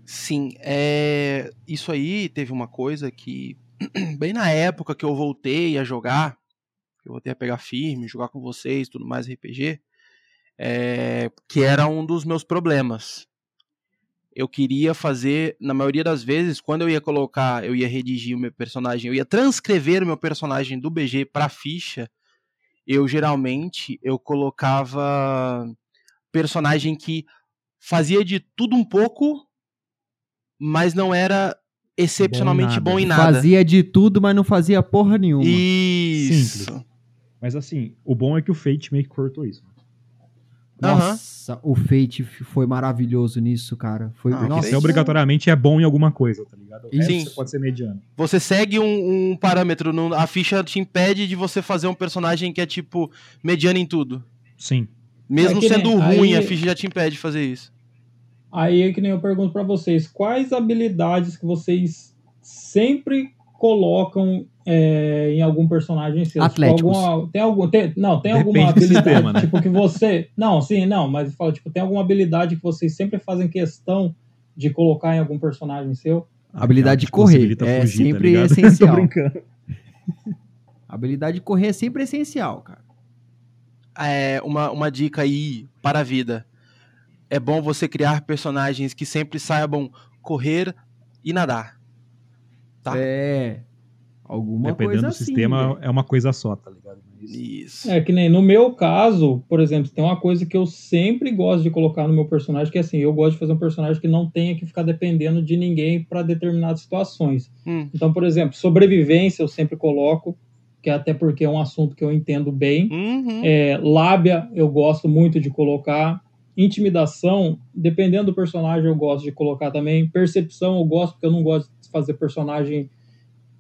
Sim, é... isso aí teve uma coisa que, bem na época que eu voltei a jogar, que eu voltei a pegar firme, jogar com vocês, tudo mais R P G, é... que era um dos meus problemas. Eu queria fazer, na maioria das vezes, quando eu ia colocar, eu ia redigir o meu personagem, eu ia transcrever o meu personagem do B G para ficha, eu geralmente, eu colocava... personagem que fazia de tudo um pouco, mas não era excepcionalmente bom, bom em nada. Fazia de tudo, mas não fazia porra nenhuma. Isso. Simples. Mas assim, o bom é que o Fate meio que cortou isso. Nossa, uhum. o Fate foi maravilhoso nisso, cara. Foi... Ah, nossa, você obrigatoriamente é bom em alguma coisa, tá ligado? Sim. Você pode ser mediano. Você segue um, um parâmetro, não, a ficha te impede de você fazer um personagem que é tipo mediano em tudo. Sim. Mesmo é sendo nem, ruim, aí, a ficha já te impede de fazer isso. Aí é que nem eu pergunto pra vocês, quais habilidades que vocês sempre colocam é, em algum personagem seu? Atléticos. Tipo, alguma, tem algum, tem, não, tem Depende alguma habilidade sistema, né? Tipo que você... Não, sim, não, mas eu falo, tipo, tem alguma habilidade que vocês sempre fazem questão de colocar em algum personagem seu? A habilidade é, de correr, é fugir, sempre tá essencial. Tô brincando. A habilidade de correr é sempre essencial, cara. É uma, uma dica aí para a vida. É bom você criar personagens que sempre saibam correr e nadar. Tá? É. Alguma Dependendo coisa do assim, sistema, né? É uma coisa só, tá ligado? Isso. Isso. É que nem no meu caso, por exemplo, tem uma coisa que eu sempre gosto de colocar no meu personagem, que é assim, eu gosto de fazer um personagem que não tenha que ficar dependendo de ninguém para determinadas situações. Hum. Então, por exemplo, sobrevivência eu sempre coloco, que até porque é um assunto que eu entendo bem. Uhum. É, lábia, eu gosto muito de colocar. Intimidação, dependendo do personagem, eu gosto de colocar também. Percepção, eu gosto, porque eu não gosto de fazer personagem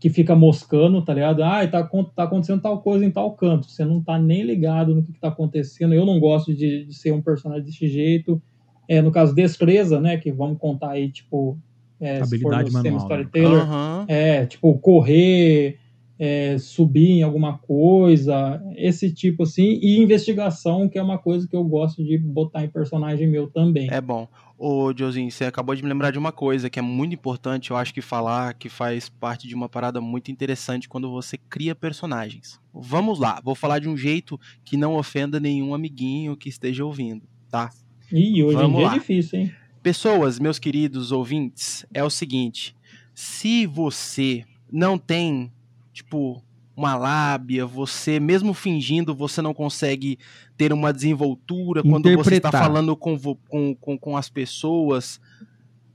que fica moscando, tá ligado? Ah, tá, tá acontecendo tal coisa em tal canto. Você não tá nem ligado no que, que tá acontecendo. Eu não gosto de, de ser um personagem desse jeito. É, no caso, destreza, né? Que vamos contar aí, tipo... É, habilidade se for no manual. Né? Uhum. É, tipo, correr... é, subir em alguma coisa, esse tipo assim, e investigação, que é uma coisa que eu gosto de botar em personagem meu também. É bom. Ô, Josinho, você acabou de me lembrar de uma coisa que é muito importante, eu acho que falar, que faz parte de uma parada muito interessante quando você cria personagens. Vamos lá, vou falar de um jeito que não ofenda nenhum amiguinho que esteja ouvindo, tá? Ih, hoje em dia é difícil, hein? Pessoas, meus queridos ouvintes, é o seguinte, se você não tem, tipo, uma lábia, você, mesmo fingindo, você não consegue ter uma desenvoltura quando você está falando com, com, com, com as pessoas,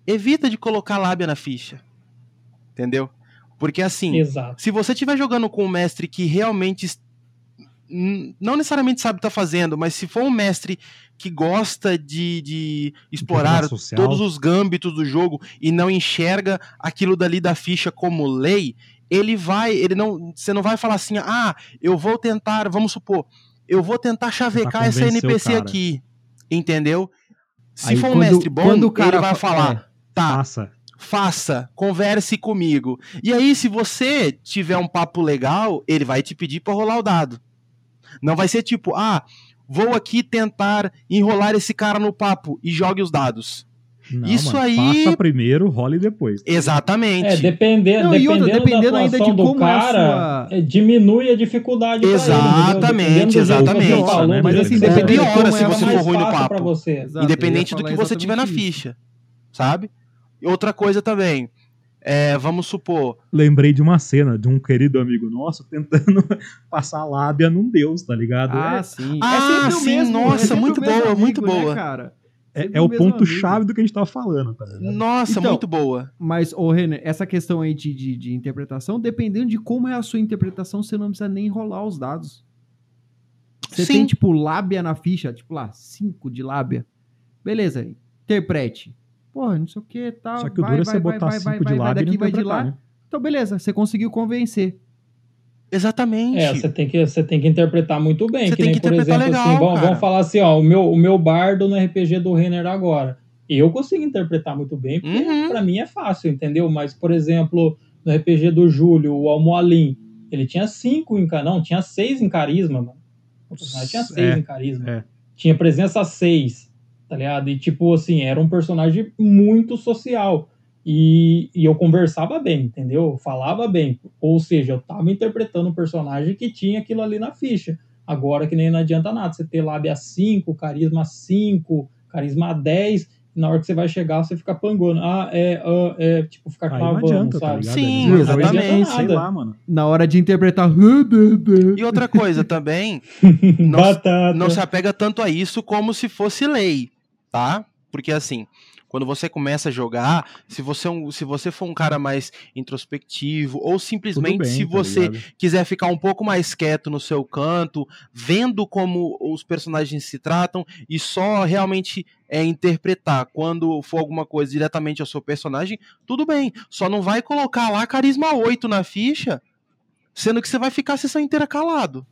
evita de colocar lábia na ficha, entendeu? Porque assim, exato, se você estiver jogando com um mestre que realmente não necessariamente sabe o que está fazendo, mas se for um mestre que gosta de, de explorar todos os gâmbitos do jogo e não enxerga aquilo dali da ficha como lei, ele vai, ele não, você não vai falar assim, ah, eu vou tentar, vamos supor, eu vou tentar chavecar essa N P C aqui, entendeu? Se for um mestre bom, ele vai falar, tá, faça, converse comigo. E aí, se você tiver um papo legal, ele vai te pedir para rolar o dado. Não vai ser tipo, ah, vou aqui tentar enrolar esse cara no papo e jogue os dados. Não, isso, mano, aí... Faça primeiro, role depois. Tá? Exatamente. É, dependendo, não, dependendo, outra, dependendo da ainda de do como cara, é sua... diminui a dificuldade. Exatamente, ele, exatamente. Piora, falou, né? Mas assim, independente é. hora, se você for ruim no papo. Você. Independente do que você tiver isso na ficha, sabe? Outra coisa também... É, vamos supor... Lembrei de uma cena de um querido amigo nosso tentando passar lábia num deus, tá ligado? Ah, é, sim. Ah, é sim, mesmo, nossa, é muito boa, amigo, muito boa. Né, cara? É, é o ponto-chave do que a gente tava falando, tá ligado? Nossa, então, muito boa. Mas, ô, Renner, essa questão aí de, de, de interpretação, dependendo de como é a sua interpretação, você não precisa nem rolar os dados. Você sim. tem, tipo, lábia na ficha, tipo lá, cinco de lábia. Beleza, interprete. Porra, não sei o que, tal. Só que o duro é você botar cinco de lá e daqui vai de lá. Então, beleza, você conseguiu convencer. Exatamente. É, você tem que, você tem que interpretar muito bem. Você que tem nem, que por exemplo, legal, assim, vamos, vamos falar assim, ó, o meu, o meu bardo no R P G do Renner agora. Eu consigo interpretar muito bem, porque uhum. pra mim é fácil, entendeu? Mas, por exemplo, no R P G do Júlio, o Almoalim, ele tinha cinco em carisma, não, tinha seis em carisma, mano. O personagem tinha seis é, em carisma. É. Tinha presença seis. Tá ligado? E tipo assim, era um personagem muito social, e, e eu conversava bem, entendeu? Eu falava bem, ou seja, eu tava interpretando um personagem que tinha aquilo ali na ficha. Agora que nem não adianta nada, você ter lábia cinco, carisma cinco, carisma dez, na hora que você vai chegar você fica pangando, ah, é, ah, é tipo, ficar clavando, sabe? Tá sim, não, exatamente, sei lá, mano. Na hora de interpretar... E outra coisa também, não, não se apega tanto a isso como se fosse lei. Tá? Porque assim, quando você começa a jogar, se você, se você for um cara mais introspectivo, ou simplesmente bem, se você tá quiser ficar um pouco mais quieto no seu canto, vendo como os personagens se tratam, e só realmente é, interpretar quando for alguma coisa diretamente ao seu personagem, tudo bem. Só não vai colocar lá carisma oito na ficha, sendo que você vai ficar a sessão inteira calado.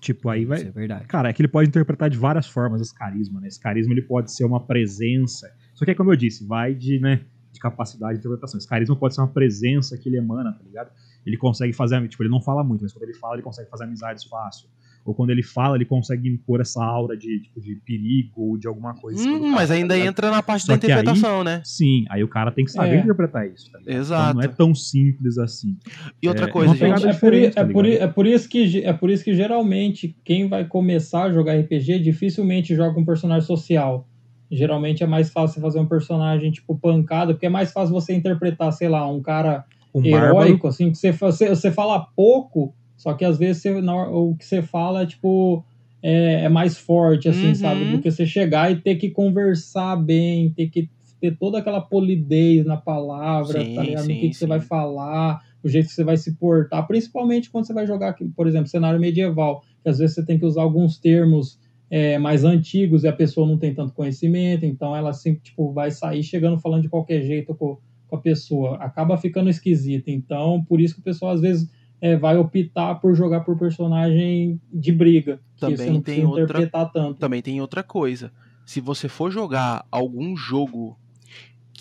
Tipo, aí vai... Isso é verdade. Cara, é que ele pode interpretar de várias formas esse carisma, né? Esse carisma, ele pode ser uma presença. Só que é como eu disse, vai de, né, de capacidade de interpretação. Esse carisma pode ser uma presença que ele emana, tá ligado? Ele consegue fazer... Tipo, ele não fala muito, mas quando ele fala, ele consegue fazer amizades fácil. Ou quando ele fala, ele consegue impor essa aura de, tipo, de perigo ou de alguma coisa. Hum, cara, mas ainda tá entra na parte só da interpretação, aí, né? Sim, aí o cara tem que saber é. interpretar isso. Tá exato. Então não é tão simples assim. E outra é, coisa, gente. É por, tá é, por, é, por isso que, é por isso que geralmente quem vai começar a jogar R P G dificilmente joga um personagem social. Geralmente é mais fácil você fazer um personagem tipo pancada, porque é mais fácil você interpretar, sei lá, um cara um heróico, assim, que você, você, você fala pouco. Só que às vezes você, o que você fala tipo, é, é mais forte, assim, uhum. sabe? Do que você chegar e ter que conversar bem, ter que ter toda aquela polidez na palavra, sim, tá ligado? Sim, no que, que você vai falar, o jeito que você vai se portar. Principalmente quando você vai jogar, por exemplo, cenário medieval, que às vezes você tem que usar alguns termos é, mais antigos e a pessoa não tem tanto conhecimento, então ela assim, tipo, vai sair chegando falando de qualquer jeito com, com a pessoa. Acaba ficando esquisita. Então, por isso que o pessoal às vezes... É, vai optar por jogar por personagem de briga. Também que você não tem outra, interpretar tanto. Também tem outra coisa. Se você for jogar algum jogo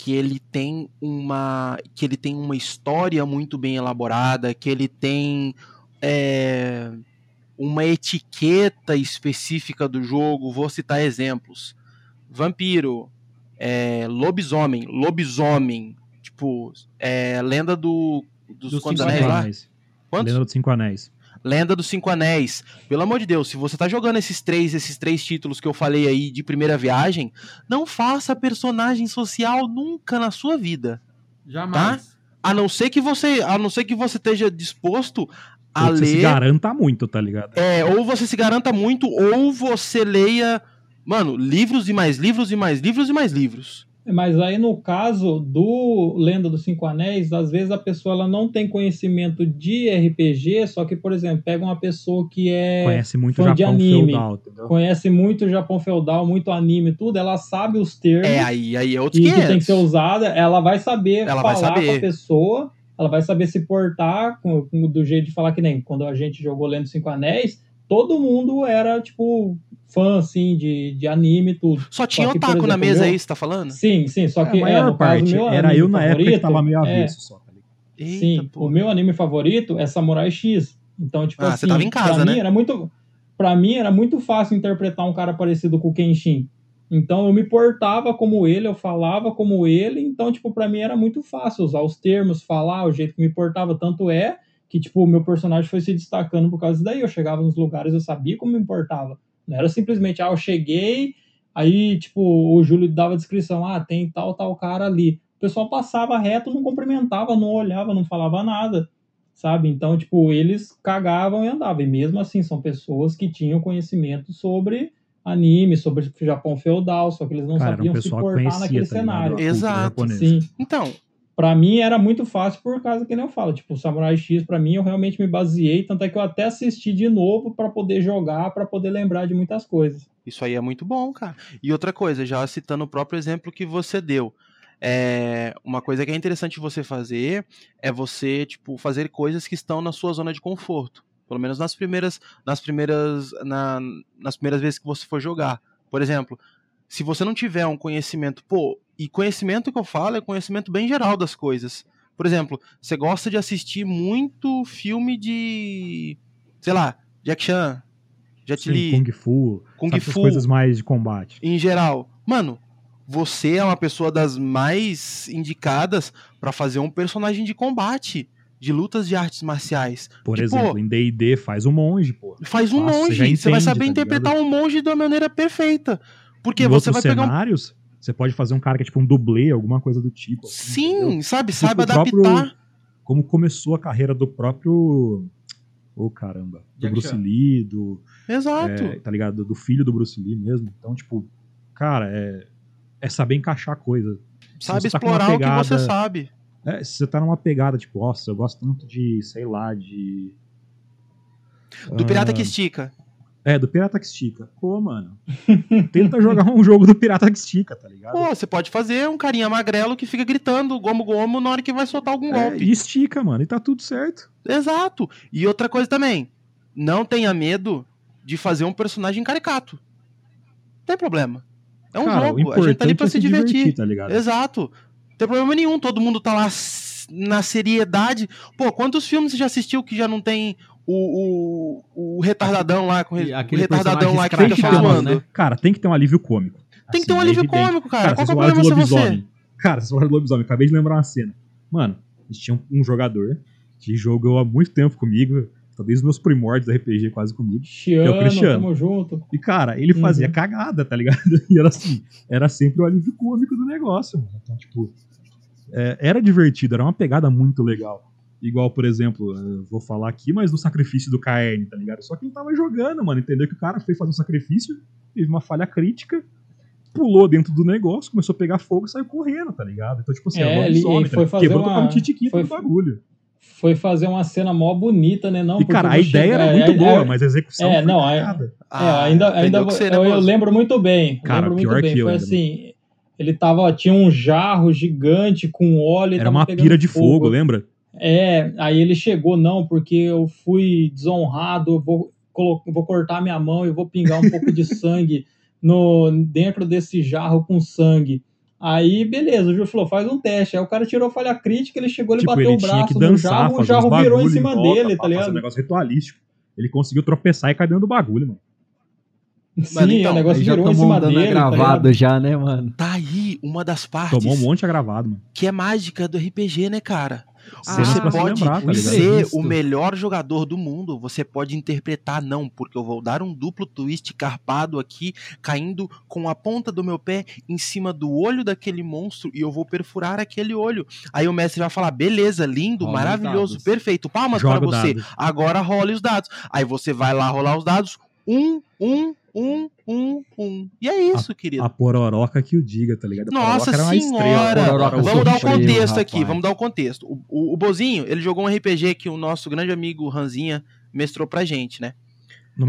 que ele tem uma, que ele tem uma história muito bem elaborada, que ele tem é, uma etiqueta específica do jogo. Vou citar exemplos: Vampiro, é, Lobisomem, Lobisomem, tipo, é, Lenda do, dos, dos Cinco Anéis, Anéis. Lá? Lenda dos Cinco Anéis. Lenda dos Cinco Anéis. Pelo amor de Deus, se você tá jogando esses três, esses três títulos que eu falei aí de primeira viagem, não faça personagem social nunca na sua vida. Jamais. Tá? A não ser que você, a não ser que você esteja disposto a ou ler... Você se garanta muito, tá ligado? É, ou você se garanta muito, ou você leia, mano, livros e mais livros e mais livros e mais livros. Mas aí no caso do Lenda dos Cinco Anéis, às vezes a pessoa ela não tem conhecimento de R P G, só que, por exemplo, pega uma pessoa que é conhece muito fã Japão de anime, feudal, entendeu? Conhece muito Japão feudal, muito anime, tudo, ela sabe os termos é, aí, aí é outro que, que tem que ser usada, ela vai saber ela falar vai saber. com a pessoa, ela vai saber se portar com, com, do jeito de falar, que nem quando a gente jogou Lenda dos Cinco Anéis, todo mundo era, tipo... fã, assim, de, de anime e tudo. Só tinha só que, otaku exemplo, na mesa meu... aí, você tá falando? Sim, sim, só que... É, a maior é, no parte, caso, meu era eu na favorito, época que tava meio avesso é... só. Eita, sim, porra. O meu anime favorito é Samurai X. Então, tipo ah, assim... Ah, você tava em casa, pra né? Mim era muito, pra mim era muito fácil interpretar um cara parecido com o Kenshin. Então, eu me portava como ele, eu falava como ele, então, tipo, pra mim era muito fácil usar os termos, falar, o jeito que me portava, tanto é que, tipo, o meu personagem foi se destacando por causa disso daí. Eu chegava nos lugares, eu sabia como me portava. Não era simplesmente, ah, eu cheguei, aí, tipo, o Júlio dava a descrição, ah, tem tal, tal cara ali. O pessoal passava reto, não cumprimentava, não olhava, não falava nada, sabe? Então, tipo, eles cagavam e andavam. E mesmo assim, são pessoas que tinham conhecimento sobre anime, sobre Japão feudal, só que eles não cara, sabiam se portar naquele tá cenário. Exato. Sim. Então... Pra mim era muito fácil por causa que nem eu falo, tipo, o Samurai X pra mim eu realmente me baseei, tanto é que eu até assisti de novo pra poder jogar, pra poder lembrar de muitas coisas. Isso aí é muito bom, cara. E outra coisa, já citando o próprio exemplo que você deu, é... uma coisa que é interessante você fazer é você, tipo, fazer coisas que estão na sua zona de conforto, pelo menos nas primeiras, nas primeiras, na... nas primeiras vezes que você for jogar. Por exemplo, se você não tiver um conhecimento, pô, e conhecimento que eu falo é conhecimento bem geral das coisas. Por exemplo, você gosta de assistir muito filme de, sei lá, Jack Chan, Jet Li, Kung Fu, Kung Fu, coisas mais de combate. Em geral, mano, você é uma pessoa das mais indicadas pra fazer um personagem de combate, de lutas de artes marciais. Por tipo, exemplo, em D e D faz um monge, pô. Faz um Nossa, monge, você, entende, você vai saber tá interpretar ligado? um monge de uma maneira perfeita. Porque em você vai cenários? pegar um... Você pode fazer um cara que é tipo um dublê, alguma coisa do tipo. Assim, Sim, entendeu? sabe? Tipo, sabe adaptar. Próprio, como começou a carreira do próprio... Ô, oh, caramba. Do Jack Bruce Chan. Lee, do... Exato. É, tá ligado? Do filho do Bruce Lee mesmo. Então, tipo, cara, é, é saber encaixar coisa. Sabe explorar tá pegada, o que você sabe. É, se você tá numa pegada, tipo, nossa, eu gosto tanto de, sei lá, de... Do uh... Pirata que Estica. É, do Pirata que Estica. Pô, mano, tenta jogar um jogo do Pirata que Estica, tá ligado? Pô, você pode fazer um carinha magrelo que fica gritando gomo-gomo na hora que vai soltar algum é, golpe. E estica, mano, e tá tudo certo. Exato. E outra coisa também, não tenha medo de fazer um personagem caricato. Não tem problema. É um Cara, jogo, a gente tá ali pra é se divertir. divertir tá ligado? Exato. Não tem problema nenhum, todo mundo tá lá na seriedade. Pô, quantos filmes você já assistiu que já não tem... O, o, o retardadão lá com re... aquele o retardadão lá que fica falando. Né? Cara, tem que ter um alívio cômico. Tem assim, que ter um alívio é cômico, cara. cara Qual que é o problema se você? Cara, vocês falaram do lobisomem. Acabei de lembrar uma cena. Mano, tinha um, um jogador que jogou há muito tempo comigo, talvez os meus primórdios da R P G quase comigo, Cristiano, que é o Cristiano. Tamo junto. E, cara, ele uhum. fazia cagada, tá ligado? E era assim, era sempre o alívio cômico do negócio. Mano. Então, tipo, é, era divertido, era uma pegada muito legal. Igual, por exemplo, eu vou falar aqui, mas do sacrifício do K N, tá ligado? Só que ele tava jogando, mano, entendeu? Que o cara foi fazer um sacrifício, teve uma falha crítica, pulou dentro do negócio, começou a pegar fogo e saiu correndo, tá ligado? Então, tipo assim, é, ele some, foi tá fazer quebrou uma... totalmente tiquita foi... do bagulho. Foi fazer uma cena mó bonita, né? Não, e, cara, a ideia era muito é, boa, é, mas a execução é, não foi nada. É, ah, ainda, ainda eu, eu lembro muito bem. Cara, lembro pior muito bem. Que eu foi assim... Não. Ele tava, tinha um jarro gigante com óleo... Era uma pira de fogo, fogo lembra? É, aí ele chegou, não, porque eu fui desonrado, eu vou, vou cortar minha mão e vou pingar um pouco de sangue no, dentro desse jarro com sangue. Aí, beleza, o Júlio falou, faz um teste. Aí o cara tirou falha crítica, ele chegou, ele tipo, bateu ele o braço dançar, no jarro, o jarro virou bagulho, em cima volta, dele, tá ligado? Um negócio ritualístico. Ele conseguiu tropeçar e cair dentro do bagulho, mano. Sim, mano, então, o negócio virou em cima dele, agravado tá já, né, mano? Tá aí uma das partes... Tomou um monte agravado, mano. Que é mágica do R P G, né, cara? Ah, você pode lembrar, tá ser o melhor jogador do mundo, você pode interpretar, não, porque eu vou dar um duplo twist carpado aqui, caindo com a ponta do meu pé em cima do olho daquele monstro e eu vou perfurar aquele olho. Aí o mestre vai falar, beleza, lindo, rola maravilhoso, perfeito, palmas Joga para você. Dados. Agora role os dados. Aí você vai lá rolar os dados, um, um, um, um, um. E é isso, a, querido. A pororoca que o diga, tá ligado? A Nossa era uma senhora! Pororoca, vamos dar o um contexto rapaz. aqui, vamos dar um contexto. o contexto. O Bozinho, ele jogou um R P G que o nosso grande amigo Ranzinha mestrou pra gente, né?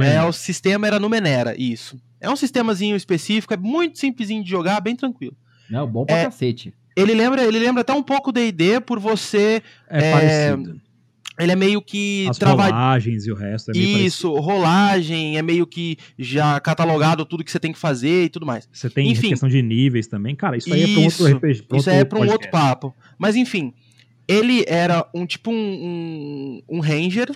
É, o sistema era Numenera, isso. É um sistemazinho específico, é muito simplesinho de jogar, bem tranquilo. Não, bom pra é, cacete. Ele lembra, ele lembra até um pouco D e D por você... É, é parecido. Ele é meio que... As trava... rolagens e o resto. É meio Isso, parecido. rolagem, é meio que já catalogado tudo que você tem que fazer e tudo mais. Você tem enfim, questão de níveis também? Cara, isso aí isso, é para um outro R P G. Isso aí é para um outro papo. Mas enfim, ele era um tipo um, um, um ranger,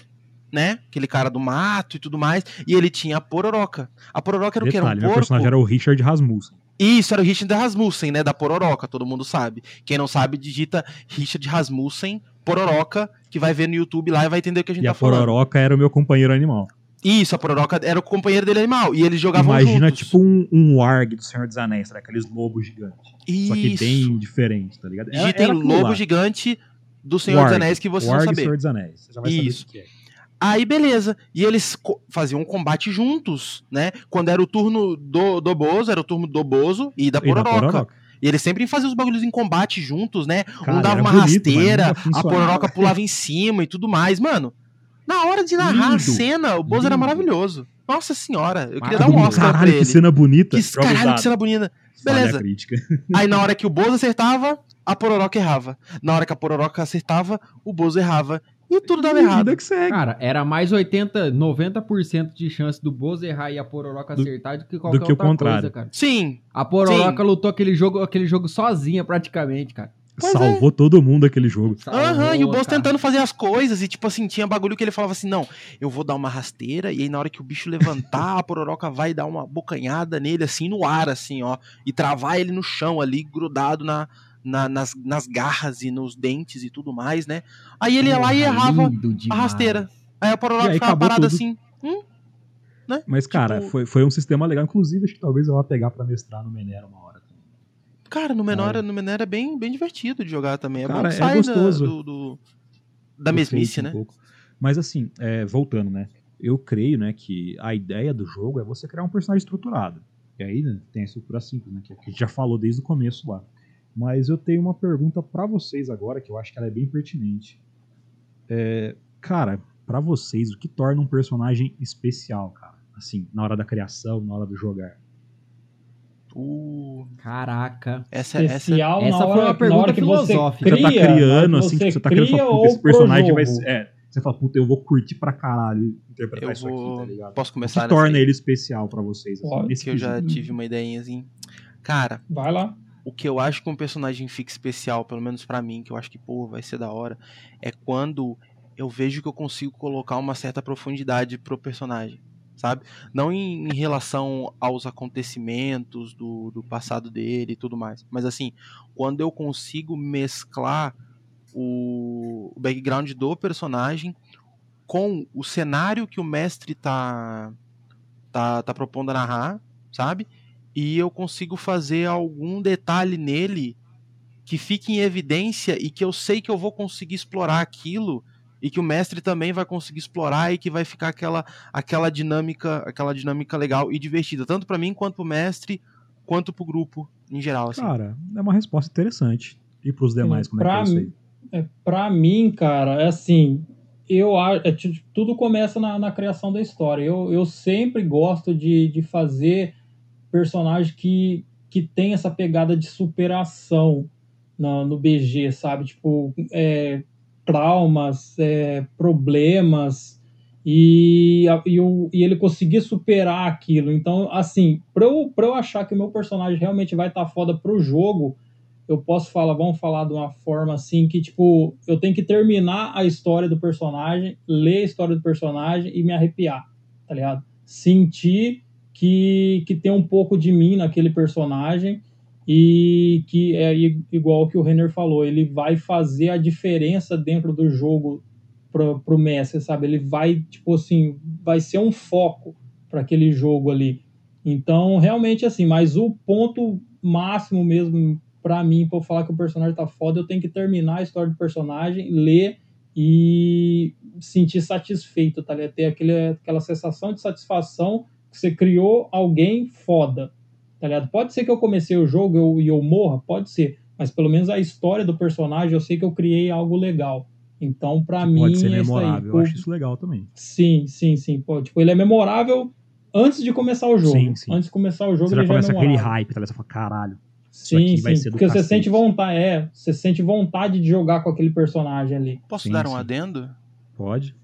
né? Aquele cara do mato e tudo mais. E ele tinha a pororoca. A pororoca era Detalhe, o que? Era um porco? O personagem era o Richard Rasmussen. Isso, era o Richard Rasmussen, né? Da pororoca, todo mundo sabe. Quem não sabe, digita Richard Rasmussen... Pororoca, que vai ver no YouTube lá e vai entender o que a gente e tá falando. E a pororoca falando. Era o meu companheiro animal. Isso, a pororoca era o companheiro dele animal. E eles jogavam Imagina juntos. Tipo um, um Warg do Senhor dos Anéis, tá? Aqueles lobos gigantes. Isso. Só que bem diferente, tá ligado? Era, Digitem era lobo lá. gigante do Senhor Warg. dos Anéis que vocês vão saber. Warg do Senhor dos Anéis. Você já vai Isso. saber o que é. Aí, beleza. E eles faziam um combate juntos, né? Quando era o turno do, do Bozo, era o turno do Bozo e da pororoca. E da pororoca. E eles sempre faziam os bagulhos em combate juntos, né? Cara, um dava uma bonito, rasteira, a pororoca pulava em cima e tudo mais. Mano, na hora de narrar lindo, a cena, o Bozo lindo. era maravilhoso. Nossa senhora, eu queria Maravilha. dar um Oscar caralho, pra ele. Que cena bonita. Que caralho, que cena bonita. Beleza. Aí na hora que o Bozo acertava, a pororoca errava. Na hora que a pororoca acertava, o Bozo errava. E tudo dava errado. Que segue. Cara, era mais oitenta, noventa por cento de chance do Bozo errar e a pororoca acertar do, do que qualquer do que outra o contrário. coisa, cara. Sim. A pororoca Sim. lutou aquele jogo, aquele jogo sozinha praticamente, cara. Pois Salvou é. todo mundo aquele jogo. Aham, uhum, e o Bozo cara. tentando fazer as coisas e tipo assim, tinha bagulho que ele falava assim, não, eu vou dar uma rasteira e aí na hora que o bicho levantar, a pororoca vai dar uma bocanhada nele assim no ar, assim, ó, e travar ele no chão ali, grudado na... Na, nas, nas garras e nos dentes e tudo mais, né? Aí ele ia lá e errava a rasteira. Aí a pororoca ficava parada tudo. assim. Hum? Né? Mas, cara, tipo... foi, foi um sistema legal. Inclusive, acho que talvez eu vá pegar pra mestrar no Menera uma hora. Também. Cara, no Menera, no Menera é bem, bem divertido de jogar também. É, cara, bom que sai é gostoso. Da, do, do, da mesmice, né? Um Mas, assim, é, voltando, né? Eu creio, né, que a ideia do jogo é você criar um personagem estruturado. E aí, né, tem a estrutura simples, né? Que a gente já falou desde o começo lá. Mas eu tenho uma pergunta pra vocês agora, que eu acho que ela é bem pertinente. É, cara, pra vocês, o que torna um personagem especial, cara? Assim, na hora da criação, na hora do jogar. Uh, Caraca. Essa, especial essa, essa hora, foi uma pergunta que filosófica. Você, cria, você tá criando, assim, você, você tá criando, fala, puta, esse personagem vai ser... É, você fala, puta, eu vou curtir pra caralho interpretar eu isso vou... aqui, tá ligado? Posso começar? O que torna aí? ele especial pra vocês? Assim, Pode, que eu já tive uma ideinha, assim. Cara... Vai lá. O que eu acho que um personagem fica especial, pelo menos pra mim, que eu acho que, pô, vai ser da hora, é quando eu vejo que eu consigo colocar uma certa profundidade pro personagem, sabe? Não em, em relação aos acontecimentos do, do passado dele e tudo mais, mas assim, quando eu consigo mesclar o, o background do personagem com o cenário que o mestre tá, tá, tá propondo a narrar, sabe? E eu consigo fazer algum detalhe nele que fique em evidência e que eu sei que eu vou conseguir explorar aquilo e que o mestre também vai conseguir explorar e que vai ficar aquela, aquela, dinâmica, aquela dinâmica legal e divertida, tanto para mim, quanto pro mestre, quanto pro grupo em geral. Assim. Cara, é uma resposta interessante. E pros demais, como é que é isso aí? É, pra mim, cara, é assim... Eu acho é, tudo começa na, na criação da história. Eu, eu sempre gosto de, de fazer... personagem que, que tem essa pegada de superação no, no B G, sabe? Tipo, é, traumas, é, problemas, e, e, o, e ele conseguir superar aquilo. Então, assim, pra eu, pra eu achar que o meu personagem realmente vai estar tá foda pro jogo, eu posso falar, vamos falar de uma forma assim que, tipo, eu tenho que terminar a história do personagem, ler a história do personagem e me arrepiar, tá ligado? Sentir que, que tem um pouco de mim naquele personagem e que é igual que o Renner falou, ele vai fazer a diferença dentro do jogo pro, pro mestre, sabe? Ele vai, tipo assim, vai ser um foco para aquele jogo ali. Então, realmente assim, mas o ponto máximo mesmo pra mim, pra eu falar que o personagem tá foda, eu tenho que terminar a história do personagem, ler e sentir satisfeito, tá ligado? Ter aquele, aquela sensação de satisfação que você criou alguém foda, tá ligado? Pode ser que eu comecei o jogo eu, e eu morra, pode ser, mas pelo menos a história do personagem, eu sei que eu criei algo legal. Então, pra que mim... Pode ser memorável, aí, eu acho isso legal também. Sim, sim, sim. Pô, tipo, ele é memorável antes de começar o jogo. Sim, sim. Antes de começar o jogo, você já ele começa já é aquele hype, tá ligado? Você fala, caralho. Sim, sim, porque você sente vontade, é, você sente vontade de jogar com aquele personagem ali. Posso sim, dar um sim. adendo? Pode.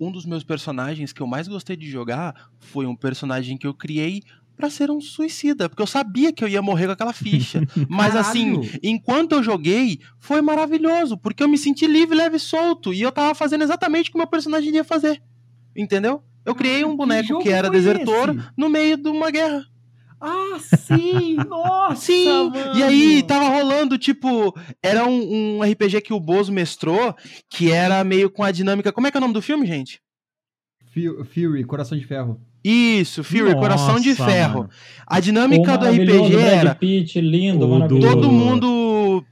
Um dos meus personagens que eu mais gostei de jogar foi um personagem que eu criei pra ser um suicida, porque eu sabia que eu ia morrer com aquela ficha. Mas assim, enquanto eu joguei, foi maravilhoso, porque eu me senti livre, leve e solto, e eu tava fazendo exatamente o que o meu personagem ia fazer, entendeu? Eu criei um boneco que, que era desertor esse? no meio de uma guerra. Ah, sim! Nossa, sim. E aí, tava rolando, tipo... Era um, um R P G que o Bozo mestrou, que era meio com a dinâmica... Como é que é o nome do filme, gente? Fury, Coração de Ferro. Isso, Fury, Nossa, Coração de mano. Ferro. A dinâmica do R P G era... Pitch, lindo, todo mundo...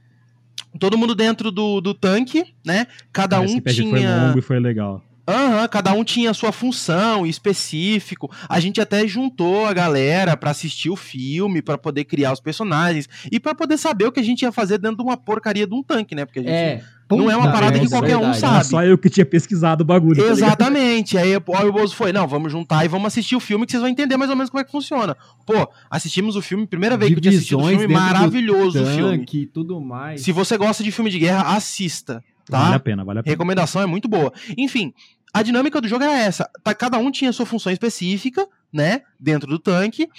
Todo mundo dentro do, do tanque, né? Cada Cara, um esse tinha... Foi longo e foi legal. Aham, uhum, cada um tinha a sua função específico, a gente até juntou a galera pra assistir o filme, pra poder criar os personagens e pra poder saber o que a gente ia fazer dentro de uma porcaria de um tanque, né, porque a gente é, não é uma parada é, que qualquer é um sabe. Não, só eu que tinha pesquisado o bagulho. Exatamente, tá aí o Bozo foi, não, vamos juntar e vamos assistir o filme que vocês vão entender mais ou menos como é que funciona. Pô, assistimos o filme, primeira vez Divisões que eu tinha assistido o filme, maravilhoso o filme. E tudo mais. Se você gosta de filme de guerra, assista, tá? Vale a pena, vale a pena. Recomendação é muito boa. Enfim, a dinâmica do jogo era essa, tá, cada um tinha sua função específica, né, dentro do tanque,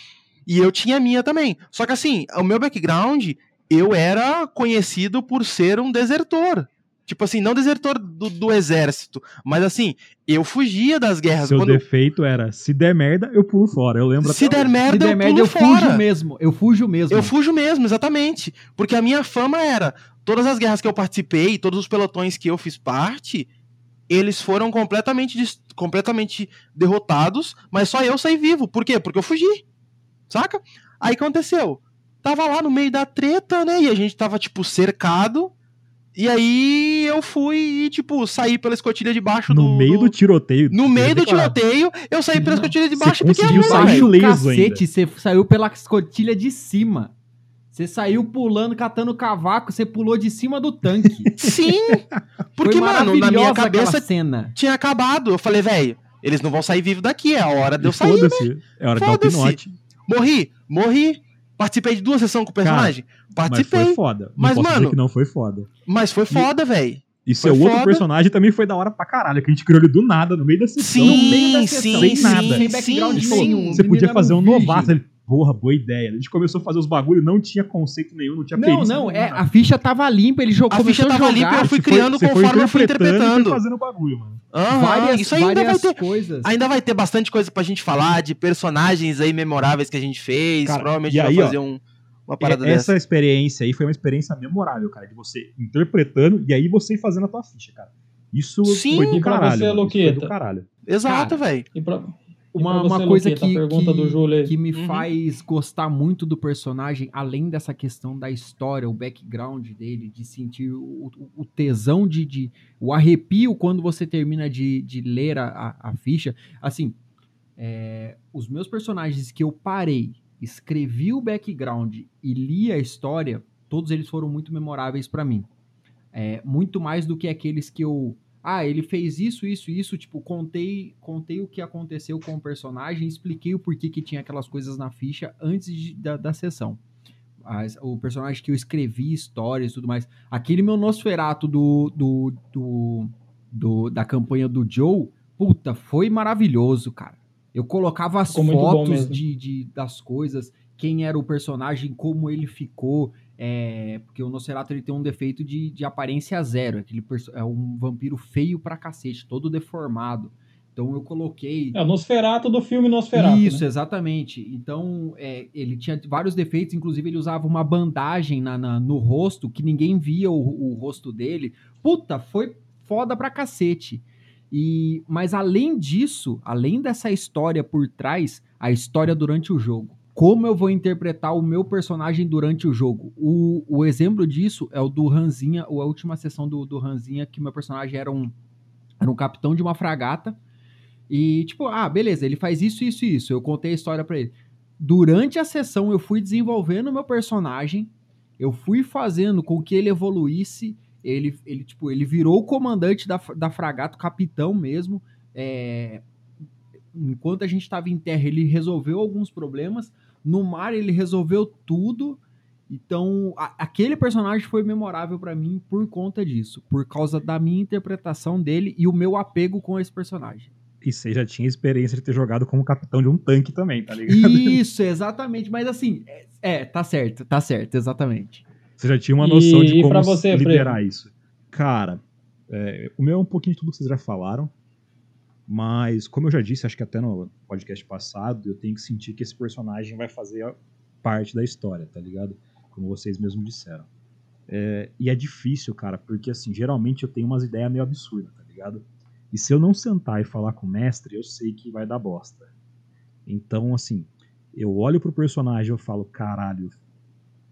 e eu tinha a minha também. Só que assim, o meu background, eu era conhecido por ser um desertor. Tipo assim, não desertor do, do exército, mas assim, eu fugia das guerras. Seu quando... defeito era, se der merda, eu pulo fora, eu lembro. Se der merda, se der eu merda, pulo eu fora. Fujo mesmo, eu fujo mesmo. Eu fujo mesmo, exatamente. Porque a minha fama era, todas as guerras que eu participei, todos os pelotões que eu fiz parte... Eles foram completamente, completamente derrotados, mas só eu saí vivo. Por quê? Porque eu fugi, saca? Aí aconteceu, tava lá no meio da treta, né, e a gente tava, tipo, cercado, e aí eu fui e, tipo, saí pela escotilha de baixo no do... No meio do tiroteio. No meio do tiroteio, eu saí pela escotilha de baixo porque... Você conseguiu sair leso ainda. Cacete, você saiu pela escotilha de cima. Você saiu pulando, catando cavaco, você pulou de cima do tanque. Sim! Porque, mano, na minha cabeça cena. tinha acabado. Eu falei, velho, eles não vão sair vivos daqui, é a hora de eu sair, Foda-se, né? é hora de dar o pinote. Morri, morri. Participei de duas sessões com o personagem. Cara, Participei. Mas foi foda. Não mas, posso mano, dizer que não foi foda. Mas foi foda, velho. E seu foi outro foda. personagem também foi da hora pra caralho, que a gente criou ele do nada, no meio da sessão. Sim, no meio da sessão, sim, sem sim, nada. Sem background sim, nenhum. Você podia fazer um novato, ele... Porra, boa ideia. A gente começou a fazer os bagulho, não tinha conceito nenhum, não tinha perícia. Não, não, é, a ficha tava limpa, ele jogou. A ficha tava jogar, limpa, eu fui criando foi, conforme eu fui interpretando. Foi fazendo bagulho, mano. Uhum, várias, isso ainda vai ter, coisas. Ainda vai ter bastante coisa pra gente falar de personagens aí memoráveis que a gente fez. Cara, provavelmente vai aí, fazer ó, um, uma parada é, dessa. Essa experiência aí foi uma experiência memorável, cara, de você interpretando e aí você fazendo a tua ficha, cara. Isso Sim, foi do caralho. Você, mano, isso foi do caralho. Exato, velho. E pra... Uma, uma coisa que, que, que me uhum. faz gostar muito do personagem, além dessa questão da história, o background dele, de sentir o, o tesão, de, de, o arrepio quando você termina de, de ler a, a ficha. Assim, é, os meus personagens que eu parei, escrevi o background e li a história, todos eles foram muito memoráveis pra mim. É, muito mais do que aqueles que eu... Ah, ele fez isso, isso, isso, tipo, contei, contei o que aconteceu com o personagem, expliquei o porquê que tinha aquelas coisas na ficha antes de, da, da sessão. As, o personagem que eu escrevi, histórias e tudo mais. Aquele meu Nosferatu do, do, do, do, da campanha do Joe, puta, foi maravilhoso, cara. Eu colocava as fotos de, de, das coisas, quem era o personagem, como ele ficou... É, porque o Nosferatu ele tem um defeito de, de aparência zero. Aquele é um vampiro feio pra cacete, todo deformado. Então eu coloquei... É o Nosferatu do filme Nosferatu. Isso, né? Exatamente. Então é, ele tinha vários defeitos, inclusive ele usava uma bandagem na, na, no rosto, que ninguém via o, o rosto dele. Puta, foi foda pra cacete. E, mas além disso, além dessa história por trás, a história durante o jogo. Como eu vou interpretar o meu personagem durante o jogo? O, o exemplo disso é o do Ranzinha, ou a última sessão do, do Ranzinha, que meu personagem era um, era um capitão de uma fragata. E tipo, ah, beleza, ele faz isso, isso e isso. Eu contei a história pra ele. Durante a sessão eu fui desenvolvendo o meu personagem, eu fui fazendo com que ele evoluísse, ele, ele, tipo, ele virou o comandante da, da fragata, o capitão mesmo, é... Enquanto a gente estava em terra, ele resolveu alguns problemas. No mar, ele resolveu tudo. Então, a, aquele personagem foi memorável para mim por conta disso. Por causa da minha interpretação dele e o meu apego com esse personagem. E você já tinha experiência de ter jogado como capitão de um tanque também, tá ligado? Isso, exatamente. Mas assim, é, é tá certo, tá certo, exatamente. Você já tinha uma noção e, de como você, liderar Freire? Isso. Cara, é, o meu é um pouquinho de tudo que vocês já falaram. Mas, como eu já disse, acho que até no podcast passado, eu tenho que sentir que esse personagem vai fazer parte da história, tá ligado? Como vocês mesmos disseram. É, e é difícil, cara, porque, assim, geralmente eu tenho umas ideias meio absurdas, tá ligado? E se eu não sentar e falar com o mestre, eu sei que vai dar bosta. Então, assim, eu olho pro personagem e eu falo, caralho,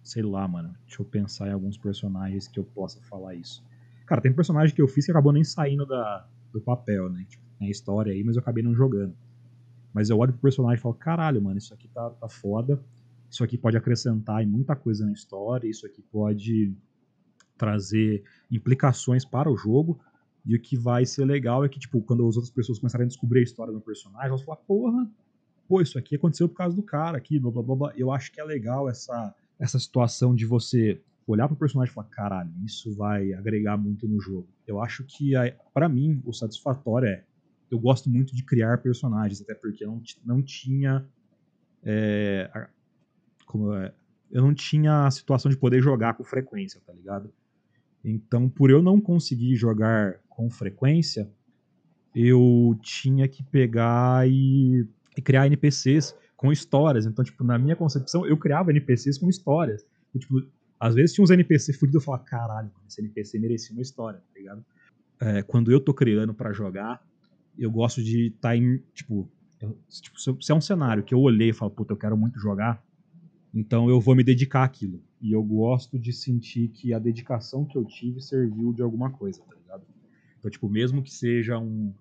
sei lá, mano, deixa eu pensar em alguns personagens que eu possa falar isso. Cara, tem um personagem que eu fiz que acabou nem saindo da, do papel, né? Tipo, na história aí, mas eu acabei não jogando. Mas eu olho pro personagem e falo, caralho, mano, isso aqui tá, tá foda, isso aqui pode acrescentar em muita coisa na história, isso aqui pode trazer implicações para o jogo, e o que vai ser legal é que, tipo, quando as outras pessoas começarem a descobrir a história do personagem, elas falam, porra, pô, isso aqui aconteceu por causa do cara aqui, blá, blá, blá, blá. Eu acho que é legal essa, essa situação de você olhar pro personagem e falar, caralho, isso vai agregar muito no jogo. Eu acho que, pra mim, o satisfatório é eu gosto muito de criar personagens, até porque eu não, não tinha é, como é, eu não tinha a situação de poder jogar com frequência, tá ligado? Então, por eu não conseguir jogar com frequência, eu tinha que pegar e, e criar N P Cs com histórias. Então, tipo, na minha concepção, eu criava N P Cs com histórias. Eu, tipo, às vezes tinha uns N P Cs fudidos, eu falava, caralho, esse N P C merecia uma história, tá ligado? É, quando eu tô criando pra jogar, eu gosto de estar em, tipo, eu, tipo, se é um cenário que eu olhei e falo, puta, eu quero muito jogar, então eu vou me dedicar àquilo. E eu gosto de sentir que a dedicação que eu tive serviu de alguma coisa, tá ligado? Então, tipo, mesmo que seja um...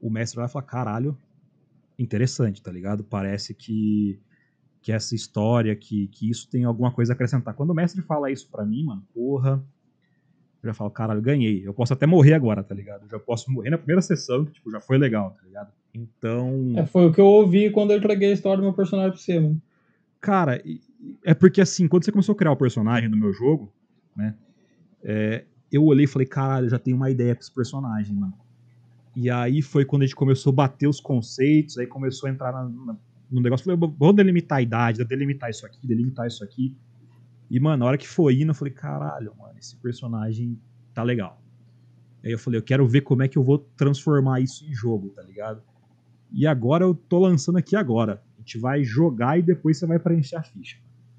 O mestre vai falar, caralho, interessante, tá ligado? Parece que, que essa história, que, que isso tem alguma coisa a acrescentar. Quando o mestre fala isso pra mim, mano, porra... Eu já falo, caralho, ganhei. Eu posso até morrer agora, tá ligado? Eu já posso morrer na primeira sessão, que tipo, já foi legal, tá ligado? Então... É, foi o que eu ouvi quando eu entreguei a história do meu personagem pra você, mano. Cara, é porque assim, quando você começou a criar o personagem do meu jogo, né? É, eu olhei e falei, caralho, eu já tenho uma ideia pra esse personagem, mano. E aí foi quando a gente começou a bater os conceitos, aí começou a entrar na, na, no negócio. Falei, vamos delimitar a idade, delimitar isso aqui, delimitar isso aqui. E, mano, na hora que foi indo, eu falei, caralho, mano, esse personagem tá legal. Aí eu falei, eu quero ver como é que eu vou transformar isso em jogo, tá ligado? E agora eu tô lançando aqui agora. A gente vai jogar e depois você vai preencher a ficha.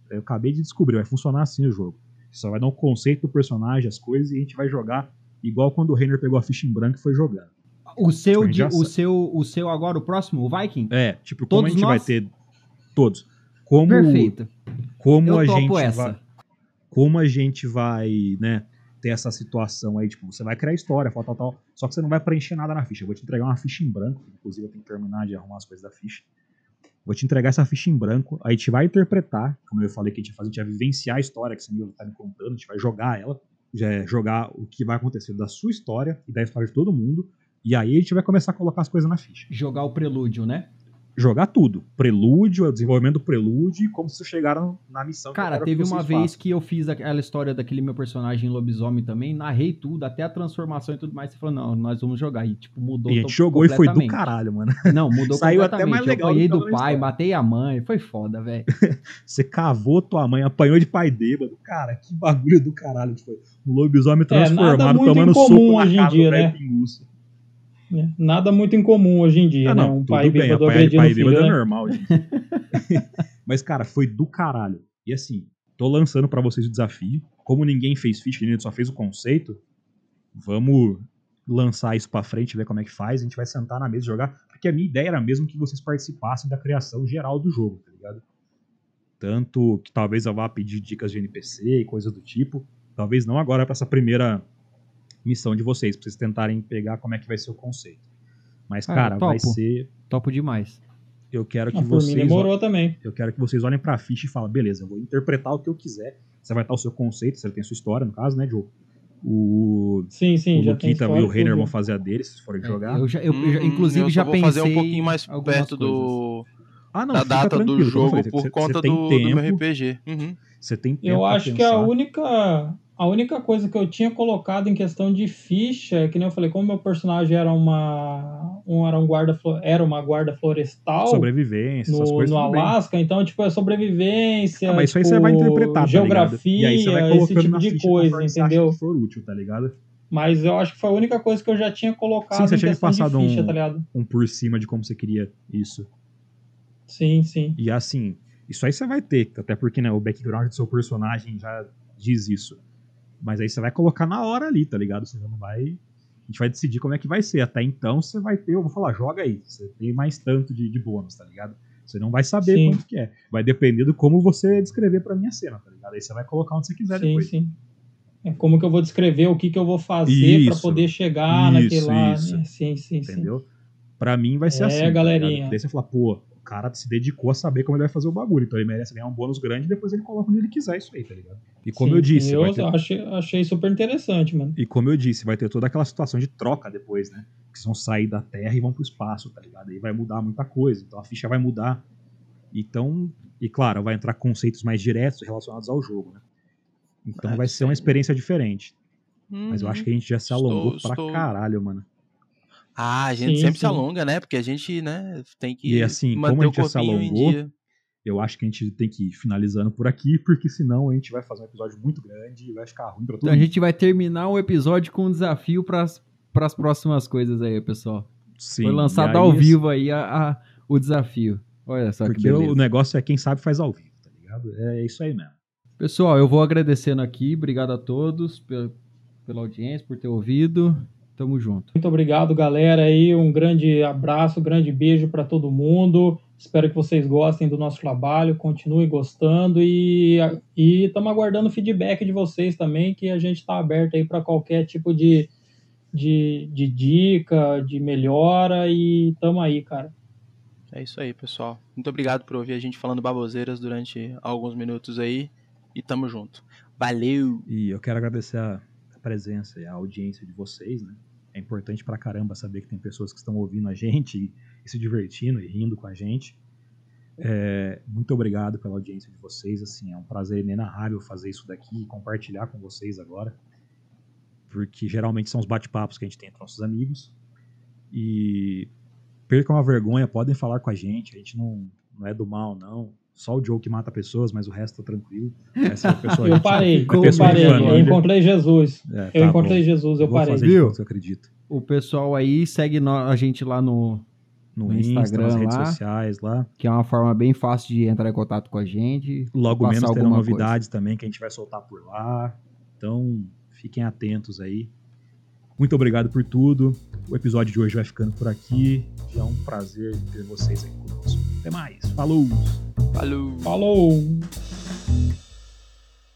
Eu acabei de descobrir, vai funcionar assim o jogo. Você só vai dar um conceito do personagem, as coisas, e a gente vai jogar igual quando o Renner pegou a ficha em branco e foi jogando. O seu, de, o seu, o seu agora, o próximo, o Viking? É, tipo, todos como a gente nós... vai ter todos. Como... Perfeito. Como a, gente vai, como a gente vai, né, ter essa situação aí, tipo, você vai criar história, tal, tal, tal, só que você não vai preencher nada na ficha. Eu vou te entregar uma ficha em branco, inclusive eu tenho que terminar de arrumar as coisas da ficha. Vou te entregar essa ficha em branco, aí a gente vai interpretar, como eu falei que a gente vai fazer, a gente vai vivenciar a história que você tá me contando, a gente vai jogar ela, já jogar o que vai acontecer da sua história e da história de todo mundo, e aí a gente vai começar a colocar as coisas na ficha. Jogar o prelúdio, né? jogar tudo. Prelúdio, o desenvolvimento do prelúdio e como vocês chegaram na missão. Cara, que teve que uma vez façam. que eu fiz aquela história daquele meu personagem lobisomem também, narrei tudo, até a transformação e tudo mais. Você falou, não, nós vamos jogar. E tipo, mudou e a gente jogou e foi do caralho, mano. Não, mudou Saiu completamente. Até mais legal. Eu apanhei do pai, matei a mãe, foi foda, velho. Você cavou tua mãe, apanhou de pai bêbado. Cara, que bagulho do caralho que foi. O lobisomem transformado, é, tomando soco na casa do velho pinguço. Nada muito incomum hoje em dia, ah, não, né? Um tudo pai bêbado agredindo o filho, né? É normal, gente. Mas, cara, foi do caralho. E assim, tô lançando pra vocês o desafio. Como ninguém fez ficha, a gente só fez o conceito, vamos lançar isso pra frente, ver como é que faz. A gente vai sentar na mesa e jogar. Porque a minha ideia era mesmo que vocês participassem da criação geral do jogo, tá ligado? Tanto que talvez eu vá pedir dicas de N P C e coisas do tipo. Talvez não agora pra essa primeira... missão de vocês, pra vocês tentarem pegar como é que vai ser o conceito. Mas, cara, ah, vai ser... Topo demais. Eu quero que ah, vocês... Por mim demorou também. Eu quero que vocês olhem pra ficha e falem, beleza, eu vou interpretar o que eu quiser. Você vai estar o seu conceito, você tem a sua história, no caso, né, Joe? O... Sim, sim, o já Lukita e o Renner vão fazer a dele, se forem é, jogar. Eu já, eu, eu, inclusive, eu já pensei... Eu vou fazer um pouquinho mais perto do... Ah, não, da data do jogo, por você, conta você do, tempo, do meu R P G. Uhum. Você tem tempo. Eu acho que a única... A única coisa que eu tinha colocado em questão de ficha, que nem eu falei, como meu personagem era uma, um, era um guarda, era uma guarda florestal... Sobrevivência, no, essas coisas no Alasca, então, tipo, é sobrevivência, ah, mas tipo, isso aí você vai interpretar, geografia, tá ligado? Esse tipo de coisa, entendeu? Se for útil, tá ligado? Mas eu acho que foi a única coisa que eu já tinha colocado. Sim, você em tinha questão passado de ficha, um, tá ligado? Um por cima de como você queria isso. Sim, sim. E assim, isso aí você vai ter, até porque, né, o background do seu personagem já diz isso. Mas aí você vai colocar na hora ali, tá ligado? Você já não vai... A gente vai decidir como é que vai ser. Até então você vai ter... Eu vou falar, joga aí. Você tem mais tanto de, de bônus, tá ligado? Você não vai saber sim. quanto que é. Vai depender do como você descrever pra minha cena, tá ligado? Aí você vai colocar onde você quiser sim, depois. Sim, sim. É como que eu vou descrever, o que que eu vou fazer isso, pra poder chegar naquele lá. Isso. Sim, sim, entendeu? Sim. Pra mim vai ser é, assim. É, galerinha. Tá, daí você fala, pô, o cara se dedicou a saber como ele vai fazer o bagulho. Então ele merece ganhar um bônus grande e depois ele coloca onde ele quiser isso aí, tá ligado? E como sim, eu disse... Sim, eu ter... achei, achei super interessante, mano. E como eu disse, vai ter toda aquela situação de troca depois, né? Que vão sair da Terra e vão pro espaço, tá ligado? Aí vai mudar muita coisa. Então a ficha vai mudar. Então... E claro, vai entrar conceitos mais diretos relacionados ao jogo, né? Então vai, vai ser uma experiência diferente. Uhum. Mas eu acho que a gente já se alongou estou, pra estou... caralho, mano. Ah, a gente sim, sempre sim. se alonga, né? Porque a gente, né, tem que manter o corpinho em dia. E assim, como a gente já se alongou, eu acho que a gente tem que ir finalizando por aqui, porque senão a gente vai fazer um episódio muito grande e vai ficar ruim pra todo mundo. Então a gente vai terminar o episódio com um desafio pras, pras próximas coisas aí, pessoal. Sim. Foi lançado ao vivo aí a, a, o desafio. Olha só que beleza. Porque o negócio é quem sabe faz ao vivo, tá ligado? É isso aí mesmo. Pessoal, eu vou agradecendo aqui. Obrigado a todos pela, pela audiência, por ter ouvido. Tamo junto. Muito obrigado, galera. Aí um grande abraço, um grande beijo para todo mundo. Espero que vocês gostem do nosso trabalho, continuem gostando e estamos aguardando o feedback de vocês também, que a gente está aberto aí para qualquer tipo de, de, de dica, de melhora e tamo aí, cara. É isso aí, pessoal. Muito obrigado por ouvir a gente falando baboseiras durante alguns minutos aí e tamo junto. Valeu! E eu quero agradecer a presença e a audiência de vocês, né? É importante pra caramba saber que tem pessoas que estão ouvindo a gente e, e se divertindo e rindo com a gente. É, muito obrigado pela audiência de vocês. Assim, é um prazer inenarrável fazer isso daqui e compartilhar com vocês agora. Porque geralmente são os bate-papos que a gente tem entre nossos amigos. E percam a vergonha, podem falar com a gente. A gente não, não é do mal, não. Só o Joe que mata pessoas, mas o resto tá tranquilo. Essa é a pessoa, eu parei, a pessoa eu parei. Eu encontrei Jesus. É, eu tá encontrei bom. Jesus, eu, eu parei. Viu? Isso, eu acredito. O pessoal aí segue a gente lá no, no, no Instagram, Insta, nas redes lá, sociais lá. Que é uma forma bem fácil de entrar em contato com a gente. Logo menos terão novidades coisa. Também que a gente vai soltar por lá. Então, fiquem atentos aí. Muito obrigado por tudo. O episódio de hoje vai ficando por aqui. Já é um prazer ter vocês aqui conosco. Até mais. Falou! Falou! Falou!